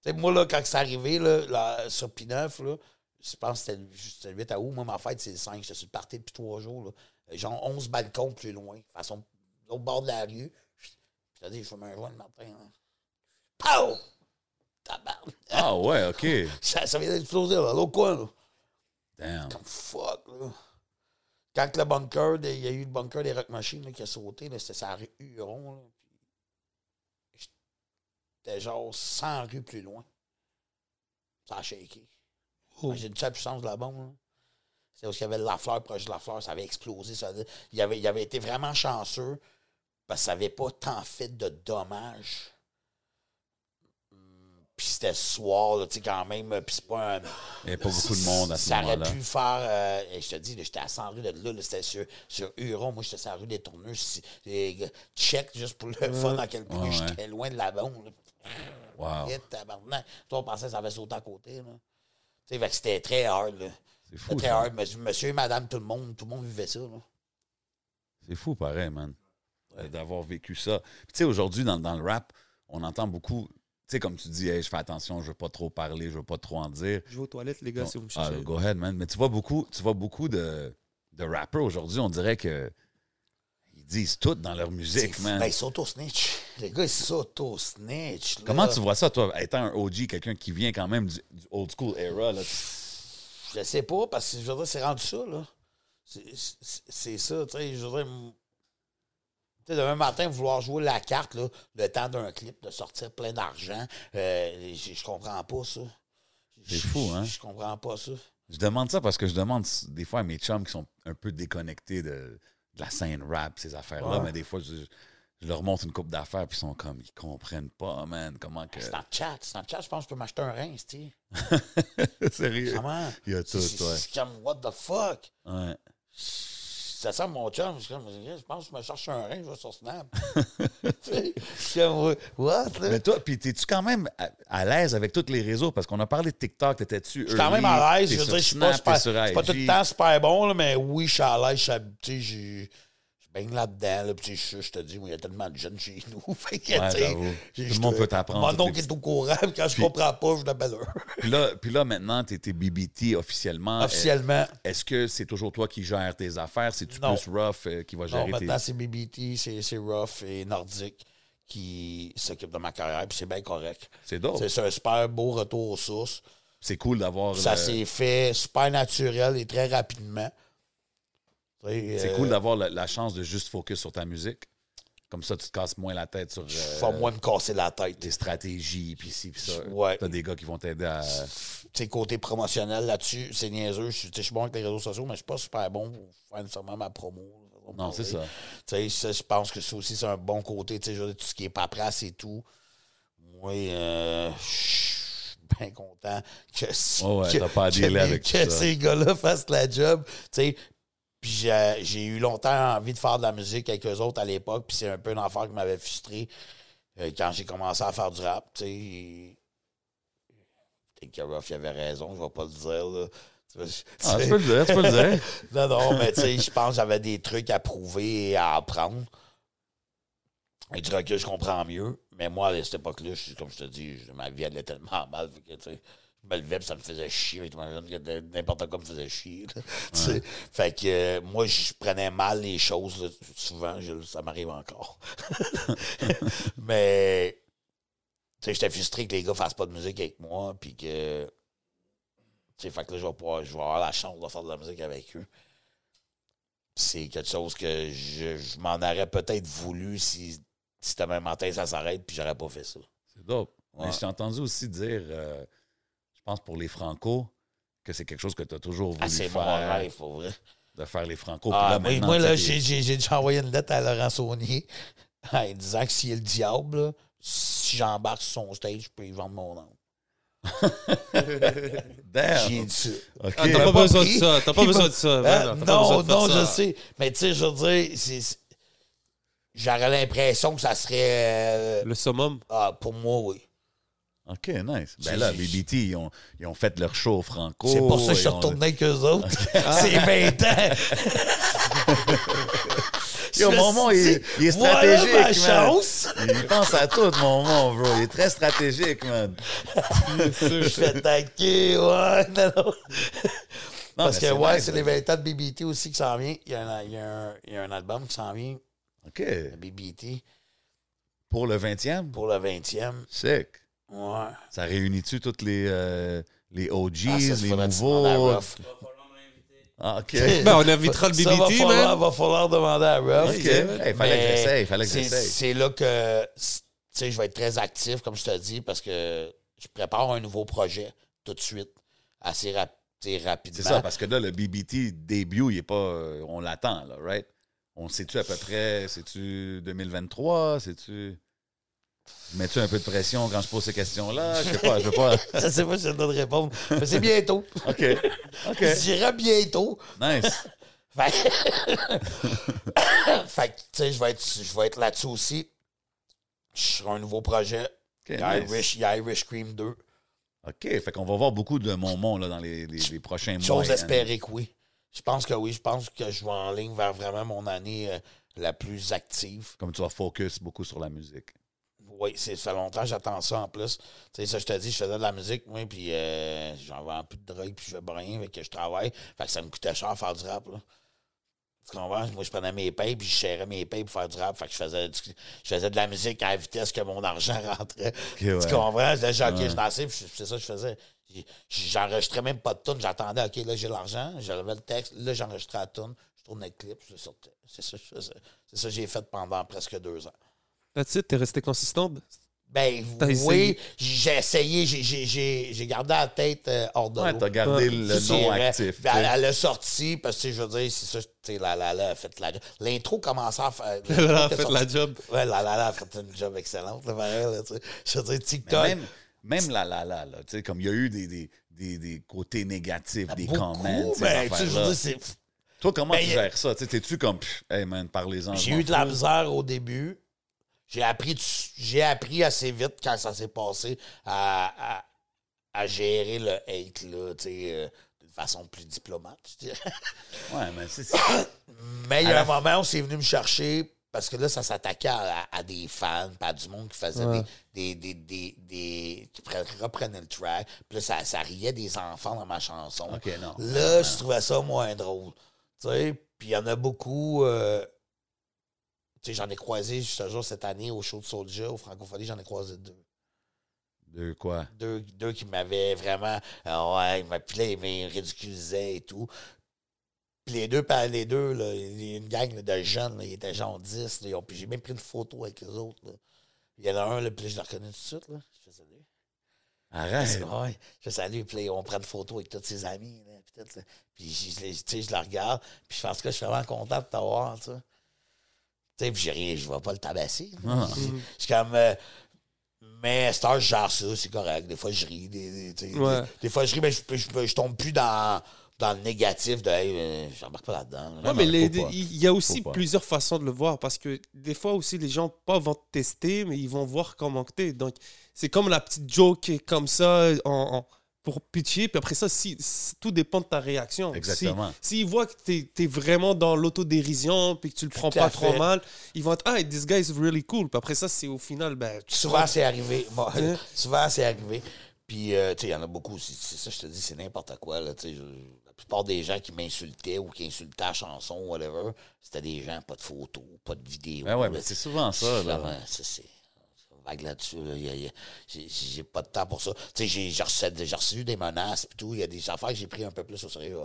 T'sais, moi, là, quand c'est arrivé, là, là, sur Pineuf, là, je pense que c'était le huit août. Moi, ma fête, c'est le cinq. J'étais sur le party depuis trois jours. Là. Genre onze balcons plus loin. Façon l'autre bord de la rue. C'est-à-dire, je me rejoins le matin. Hein. Pow! Tabarnak! Ah ouais, OK. Ça, ça vient d'exploser, là, l'autre coin, là. Damn. Comme fuck, là. Quand le bunker, il y a eu le bunker des Rock Machines là, qui a sauté, c'était sa rue Huron, là. C'était genre cent rues plus loin. Ça a shaké. Oh. J'ai dit ça, la puissance de la bombe, là. C'est parce qu'il y avait la fleur proche de la fleur, ça avait explosé. Ça avait... Il, avait, il avait été vraiment chanceux parce que ça n'avait pas tant fait de dommages. Puis c'était le soir, tu sais, quand même. Puis c'est pas un. Il n'y avait pas beaucoup de monde à ce moment-là. Ça aurait pu faire. Euh, et je te dis, j'étais à cent rues de là, là c'était sur, sur Huron. Moi, j'étais sur la rue des Tourneurs. Check juste pour le fun à quel point ouais, j'étais ouais. loin de la bombe. Wow. Et tabarnak. Toi, on pensait que ça avait sauté à côté. Tu sais, c'était très hard, là. C'est fou. Très hard. Monsieur et madame, tout le monde, tout le monde vivait ça, là. C'est fou, pareil, man, ouais. d'avoir vécu ça. Puis, tu sais, aujourd'hui, dans, dans le rap, on entend beaucoup. Tu sais, comme tu dis, hey, je fais attention, je veux pas trop parler, je veux pas trop en dire. Je vais aux toilettes, les gars, donc, si vous me cherchez. Ah, go ahead, man. Mais tu vois beaucoup, tu vois beaucoup de, de rappers aujourd'hui, on dirait que ils disent tout dans leur musique, man. Ben, ils s'auto-snitch. Les gars, ils s'auto-snitch. Comment tu vois ça, toi, étant un O G, quelqu'un qui vient quand même du, du old school era, là? Je sais pas, parce que je veux dire, c'est rendu ça, là. C'est ça, tu sais, je veux dire... Tu sais, demain matin, vouloir jouer la carte, là, le temps d'un clip, de sortir plein d'argent, euh, je, je comprends pas ça. C'est fou, hein? Je, je comprends pas ça. Je demande ça parce que je demande des fois à mes chums qui sont un peu déconnectés de, de la scène rap, ces affaires-là, ouais. mais des fois, je, je leur montre une coupe d'affaires puis ils sont comme, ils comprennent pas, man, comment que... Snapchat, Snapchat, je pense que je peux m'acheter un rince, tu sais. Sérieux? Comment? Il y a tout, ouais. C'est comme, what the fuck? Ouais. Ça sent mon chum, je, je pense que je me cherche un rein, je vais sur Snap. Tu sais, what? Mais toi, puis t'es-tu quand même à, à l'aise avec tous les réseaux? Parce qu'on a parlé de TikTok, t'étais-tu early? Je suis quand même à l'aise, je veux dire, je suis pas, super, pas tout le temps super bon, là, mais oui, je suis à l'aise, tu sais, je baigne là-dedans, là, puis je te dis, il y a tellement de jeunes chez nous, fait que, ouais, tu sais, tout le monde peut t'apprendre. Mon oncle est au courant, puis quand je comprends pas, je l'appelle eux. Puis là, puis là, maintenant, t'es B B T officiellement. Officiellement. Est-ce que c'est toujours toi qui gères tes affaires? C'est-tu plus Rough euh, qui va gérer tes... Non, maintenant, c'est B B T, c'est Rough et Nordique qui s'occupent de ma carrière, puis c'est bien correct. C'est dope. C'est un super beau retour aux sources. C'est cool d'avoir... Ça le... s'est fait super naturel et très rapidement. C'est euh, cool d'avoir la, la chance de juste focus sur ta musique. Comme ça, tu te casses moins la tête sur... Euh, faut moins me casser la tête. Des stratégies, puis ci, puis ça. Ouais. T'as des gars qui vont t'aider à... T'sais, côté promotionnel là-dessus, c'est niaiseux. Je suis bon avec les réseaux sociaux, mais je suis pas super bon pour faire nécessairement ma promo. Non, c'est ça. Tu sais, je pense que ça aussi, c'est un bon côté. Tu sais, tout ce qui est paperasse et tout. Moi, euh, je suis bien content que, oh ouais, que, t'as pas à dealer avec que, que ces gars-là fassent la job. Tu sais... Puis j'ai eu longtemps envie de faire de la musique avec eux autres à l'époque, puis c'est un peu une affaire qui m'avait frustré euh, quand j'ai commencé à faire du rap, tu sais. Peut-être que Ruff, il avait raison, je vais pas le dire, là. Tu vois, ah, tu peux le dire, tu peux le dire. Non, non, mais tu sais, je pense que j'avais des trucs à prouver et à apprendre. Et du recul, je comprends mieux. Mais moi, à cette époque-là, comme je te dis, ma vie allait tellement mal, que, tu sais... Je me levais, ça me faisait chier. N'importe quoi me faisait chier. Ouais. Fait que euh, moi, je prenais mal les choses. Là. Souvent, je, ça m'arrive encore. Mais j'étais frustré que les gars fassent pas de musique avec moi. Puis que. Fait que là, je vais pouvoir, je vais avoir la chance de faire de la musique avec eux. C'est quelque chose que je, je m'en aurais peut-être voulu si, si demain matin, ça s'arrête, puis j'aurais pas fait ça. C'est dope. Ouais. Mais je t'ai entendu aussi dire. Euh... Je pense pour les Francos, que c'est quelque chose que tu as toujours voulu ah, faire. C'est mon rêve, pour vrai. De faire les Francos. Ah, là, moi, là, j'ai déjà envoyé une lettre à Laurent Saunier en disant que s'il est le diable, là, si j'embarque sur son stage, je peux lui vendre mon nom. J'ai dit ça. Okay. Ah, t'as pas, pas besoin de ça. T'as pas besoin de ça. Ah, non, non, de non ça. Je sais. Mais tu sais, je veux dire, j'aurais l'impression que ça serait... Euh... Le summum? Ah, pour moi, oui. OK, nice. Ben là, B B T, ils ont, ils ont fait leur show Franco. C'est pour ça que je suis retourné ont... avec eux autres. C'est vingt ans. Momon, il, il est stratégique, voilà ma chance. Man. Il pense à tout, Momon, bro. Il est très stratégique, man. Je fais taquer, ouais. Non, non. Parce non, que, ouais, nice, c'est les vingt ans de B B T aussi qui s'en vient. Il y a un, il y a un, il y a un album qui s'en vient. OK. La B B T. Pour le vingtième? Pour le vingtième. Sick. Ouais. Ça réunit-tu tous les, euh, les O Gs, ah, ça, les nouveaux? Il va falloir m'inviter. Ah, OK. Ben, on invitera le B B T, man. Il va, va falloir demander à Ruff. OK. Il fallait que j'essaye, fallait que j'essaye. C'est là que, tu sais, je vais être très actif, comme je te dis, parce que je prépare un nouveau projet tout de suite, assez rapide. C'est ça, parce que là, le B B T début, il est pas. Euh, on l'attend, là, right? On sait-tu à peu près, c'est-tu deux mille vingt-trois? C'est-tu. Mets-tu un peu de pression quand je pose ces questions-là? Je sais pas, je veux pas. Je sais pas si je te donne répondre. Mais c'est bientôt. OK. OK. Je dirais bientôt. Nice. Fait que, tu sais, je vais être, être là-dessus aussi. Je serai un nouveau projet. Okay, nice. Irish, il y a Irish Cream deux. OK, fait qu'on va voir beaucoup de Momon là, dans les, les, les prochains mois. J'ose espérer que oui. Je pense que oui. Je pense que je vais en ligne vers vraiment mon année euh, la plus active. Comme tu vas focus beaucoup sur la musique. Oui, ça fait longtemps que j'attends ça en plus. Tu sais, ça, je te dis, je faisais de la musique, oui, puis euh, j'en vends plus de drogue, puis je fais rien, fait que je travaille. Fait que ça me coûtait cher faire du rap, là. Tu comprends? Moi, je prenais mes payes, puis je serrais mes payes pour faire du rap. Fait que je faisais, du, je faisais de la musique à la vitesse que mon argent rentrait. Okay, ouais. Tu comprends? Je disais, genre, OK, je dansais, puis c'est ça que je faisais. J'enregistrais même pas de tune. J'attendais, OK, là, j'ai l'argent, j'enlevais le texte, là, j'enregistrais la tune, je tournais le clip, je le sortais. C'est ça que C'est ça que j'ai fait pendant presque deux ans. That's it, t'es resté consistant? Ben oui, j'ai essayé, j'ai gardé la tête euh, hors de l'eau. Ouais, t'as gardé ouais. le nom actif. Elle, elle a sorti, parce que je veux dire, c'est ça, tu sais, la la la a fait la job. L'intro commençait à faire. La a fait sorti, la job. Ouais, la la la a fait une job excellente, là, pareil, tu sais. Je veux dire, TikTok. Même, même la la la, là, tu sais, comme il y a eu des, des, des, des côtés négatifs, des beaucoup, comments. Ben, tu sais, je veux dire, c'est. Toi, comment ben, tu gères ça? T'es-tu comme, hey man, parlez-en. J'ai eu de la misère au début. J'ai appris, j'ai appris assez vite quand ça s'est passé à, à, à gérer le hate, là, tu sais, euh, de façon plus diplomate, je dirais. Ouais, mais c'est ça. Mais il y a un moment où c'est venu me chercher parce que là, ça s'attaquait à, à, à des fans, pas à du monde qui faisait ouais. des, des, des, des, des. qui reprenaient le track. Puis là, ça, ça riait des enfants dans ma chanson. Okay, non. Là, ouais. je trouvais ça moins drôle. Tu sais, puis il y en a beaucoup. Euh, J'en ai croisé, je te jure, cette année au show de Soulja, au Francophonie, j'en ai croisé deux. Deux quoi? Deux, deux qui m'avaient vraiment. Euh, ouais, ils m'appelaient, ils me ridiculisaient et tout. Puis les deux, les deux, là, une gang là, de jeunes, là, ils étaient genre dix. Là, puis j'ai même pris une photo avec eux autres. Là. Il y en a un, là, puis là, je le reconnais tout de suite. Là. Je fais salut. Arrête. Ouais, je fais salut, puis là, on prend une photo avec tous ses amis. Là, puis, tout, là. Puis je, je la regarde, puis je pense que je suis vraiment content de t'avoir, tu sais. Tu sais, puis j'ai rien, je vais pas le tabasser. Ah. C'est comme. Euh, mais c'est un genre ça, c'est correct. Des fois, je ris. Des, des, ouais. des, des fois, je ris, mais je, je, je tombe plus dans, dans le négatif de. Hey, j'embarque pas là-dedans. Là. Ouais, mais il y a aussi plusieurs façons de le voir parce que des fois aussi, les gens pas vont te tester, mais ils vont voir comment t'es. Donc, c'est comme la petite joke comme ça en. en... pour pitcher, puis après ça, si, si, tout dépend de ta réaction. Exactement. S'ils si, si voient que t'es es vraiment dans l'autodérision puis que tu le prends tout pas trop mal, ils vont être « Ah, this guy is really cool », puis après ça, c'est au final, ben... Souvent, c'est arrivé. Bon, hein? Souvent, c'est arrivé. Puis, euh, tu sais, il y en a beaucoup, c'est ça, je te dis, c'est n'importe quoi, là, tu sais, la plupart des gens qui m'insultaient ou qui insultaient la chanson, whatever, c'était des gens, pas de photos, pas de vidéos. Ben ouais, mais c'est souvent ça, là. Vraiment, ça, c'est... là-dessus, là, j'ai pas de temps pour ça. Tu sais, j'ai reçu des menaces et tout. Il y a des affaires que j'ai pris un peu plus au sérieux.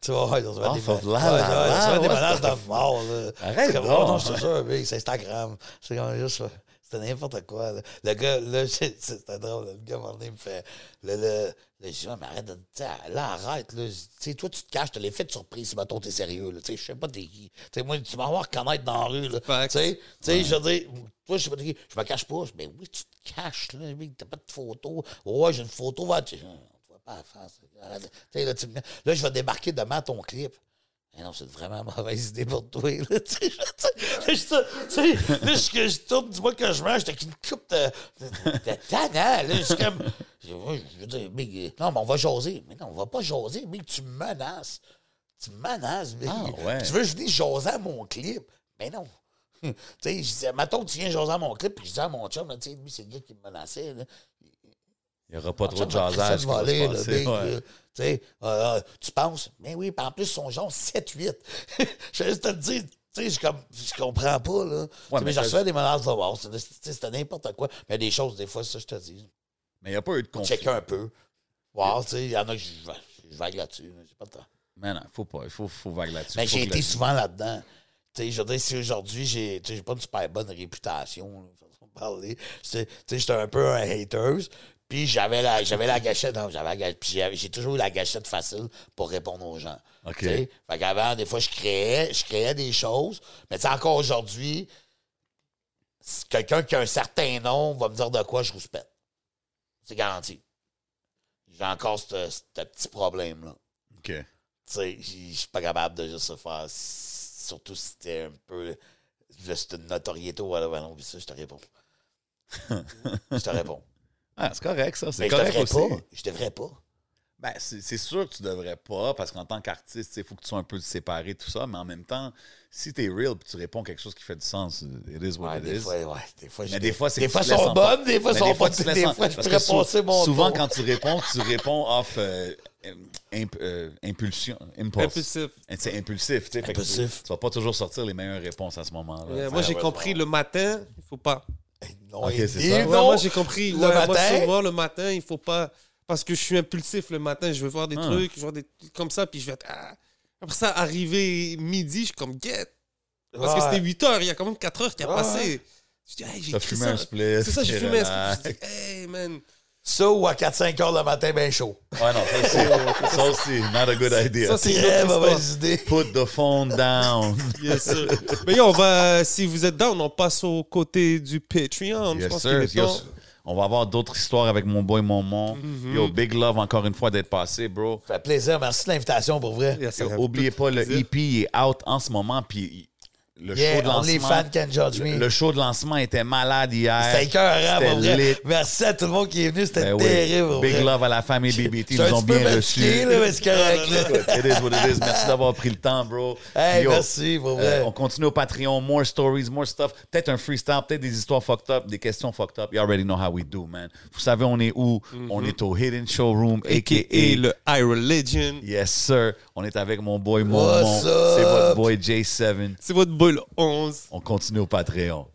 Tu vois, ils ont souvent des menaces de mort. Là. Arrête, comme, oh, non, je te jure, mec, c'est Instagram. C'est comme juste, c'était n'importe quoi. Là. Le gars, là, c'était drôle. Le gars, à un moment donné, me fait, là, là, je dis, mais arrête, de, là, arrête, là. Tu sais, toi, tu te caches, t'as l'effet de surprise, si mettons, t'es sérieux, là. Tu sais, je sais pas t'es qui. Tu sais, moi, tu vas avoir reconnaître dans la rue, là. Tu sais, je veux dire, toi, je sais pas t'es qui. Je me cache pas. Mais oui, tu te caches, là. T'as pas de photo. Ouais, j'ai une photo, va. On te voit pas à la face. Arrête. Tu sais, là, tu me... là, je vais débarquer demain ton clip. Mais non, c'est vraiment mauvaise idée pour toi. Là, tu sais, je, je, je, je, je tourne, dis-moi que je mange, j'étais avec une coupe de, de, de tannant. Là, je suis comme, je, je veux dire, mais, non, mais on va jaser. Mais non, on va pas jaser, mais tu me menaces. Tu me menaces, mais ah, ouais. Tu veux que je vienne jaser à mon clip? Mais non. Tu sais, je disais, mettons, tu viens jaser à mon clip, puis je disais à mon chum, tu sais, lui, c'est le gars qui me menaçait, là. Il n'y aura pas trop de jasage. Tu penses? Mais oui, en plus, ils sont genre sept huit. Je vais juste te le dire, Tu sais, je comprends pas, là. Ouais, mais mais je recevais des menaces de mort. C'était n'importe quoi. Mais des choses, des fois, ça, je te dis. Mais il n'y a pas eu de conflit. Checker un peu. Wow, tu sais, il y en a que je, je vague là-dessus. J'ai pas le temps. Mais non, faut pas. Il faut, faut vague là-dessus. Mais j'ai été souvent là-dedans. Tu sais, je veux dire, si aujourd'hui, j'ai pas une super bonne réputation, là, façon de parler. Tu sais, j'étais un peu un haters. Puis j'avais la, la gâchette, non, j'avais j'ai toujours eu la gâchette facile pour répondre aux gens. OK. T'sais? Fait qu'avant, des fois, je créais, je créais des choses, mais encore aujourd'hui, quelqu'un qui a un certain nom va me dire de quoi je rouspète. C'est garanti. J'ai encore ce petit problème-là. OK. Tu sais, je suis pas capable de juste se faire, surtout si t'es un peu, c'est une notoriété ou alors, non, ça, je te réponds. Je te réponds. Ah, c'est correct, ça. C'est correct aussi. Pas. Je devrais pas. Ben, c'est sûr que tu devrais pas, parce qu'en tant qu'artiste, il faut que tu sois un peu séparé, tout ça, mais en même temps, si t'es real et tu réponds quelque chose qui fait du sens, it is what it is. Des fois, mais des fois, c'est des fois, sont bonnes, des fois, sont bonnes, des fois, je peux répondre mon souvent, quand tu réponds, tu réponds off impulsion. Impulsif. C'est impulsif. Impulsif. Tu vas pas toujours sortir les meilleures réponses à ce moment-là. Moi, j'ai compris, le matin, il faut pas. Non, okay, c'est ça. Ouais, non. Moi, j'ai compris. Le ouais, matin? Moi, souvent, le matin, il faut pas... Parce que je suis impulsif le matin. Je veux voir des ah. trucs, je veux voir des trucs comme ça, puis je vais être... Ah. Après ça, arrivé midi, je suis comme « Get! » Parce ouais. que c'était huit heures. Il y a quand même quatre heures qui a ouais. passé. Je dis « Hey, j'ai écrit fumé ça. » C'est ça, j'ai fumé un split. Je dis « Hey, man! » Ça ou à quatre cinq heures le matin, bien chaud. Ouais, non, ça aussi. Ça aussi, not a good idea. Ça, c'est une très mauvaise idée. Put the phone down. Yes, sir. Mais yo, on va, si vous êtes down, on passe au côté du Patreon. Yes, je pense sir. Yes, temps... On va avoir d'autres histoires avec mon boy Momon. Mm-hmm. Yo, big love encore une fois d'être passé, bro. Ça fait plaisir. Merci de l'invitation, pour vrai. Yes, yo, oubliez pas, plaisir. Le E P il est out en ce moment, puis... Le, yeah, show de fans can judge me. Le show de lancement était malade hier. C'était écœurant, mon vrai. Merci à tout le monde qui est venu. C'était ben terrible. Oui. Big vrai. Love à la famille B B T. Ils nous ont bien reçus. Merci d'avoir pris le temps, bro. Hey, yo, merci, pour vrai. Euh, on continue au Patreon. More stories, more stuff. Peut-être un freestyle, peut-être des histoires fucked up, des questions fucked up. You already know how we do, man. Vous savez, on est où? Mm-hmm. On est au Hidden Showroom, a k a le iReligion. Yes, sir. On est avec mon boy Momon. C'est votre boy J sept. C'est votre boy. Le onze. On continue au Patreon.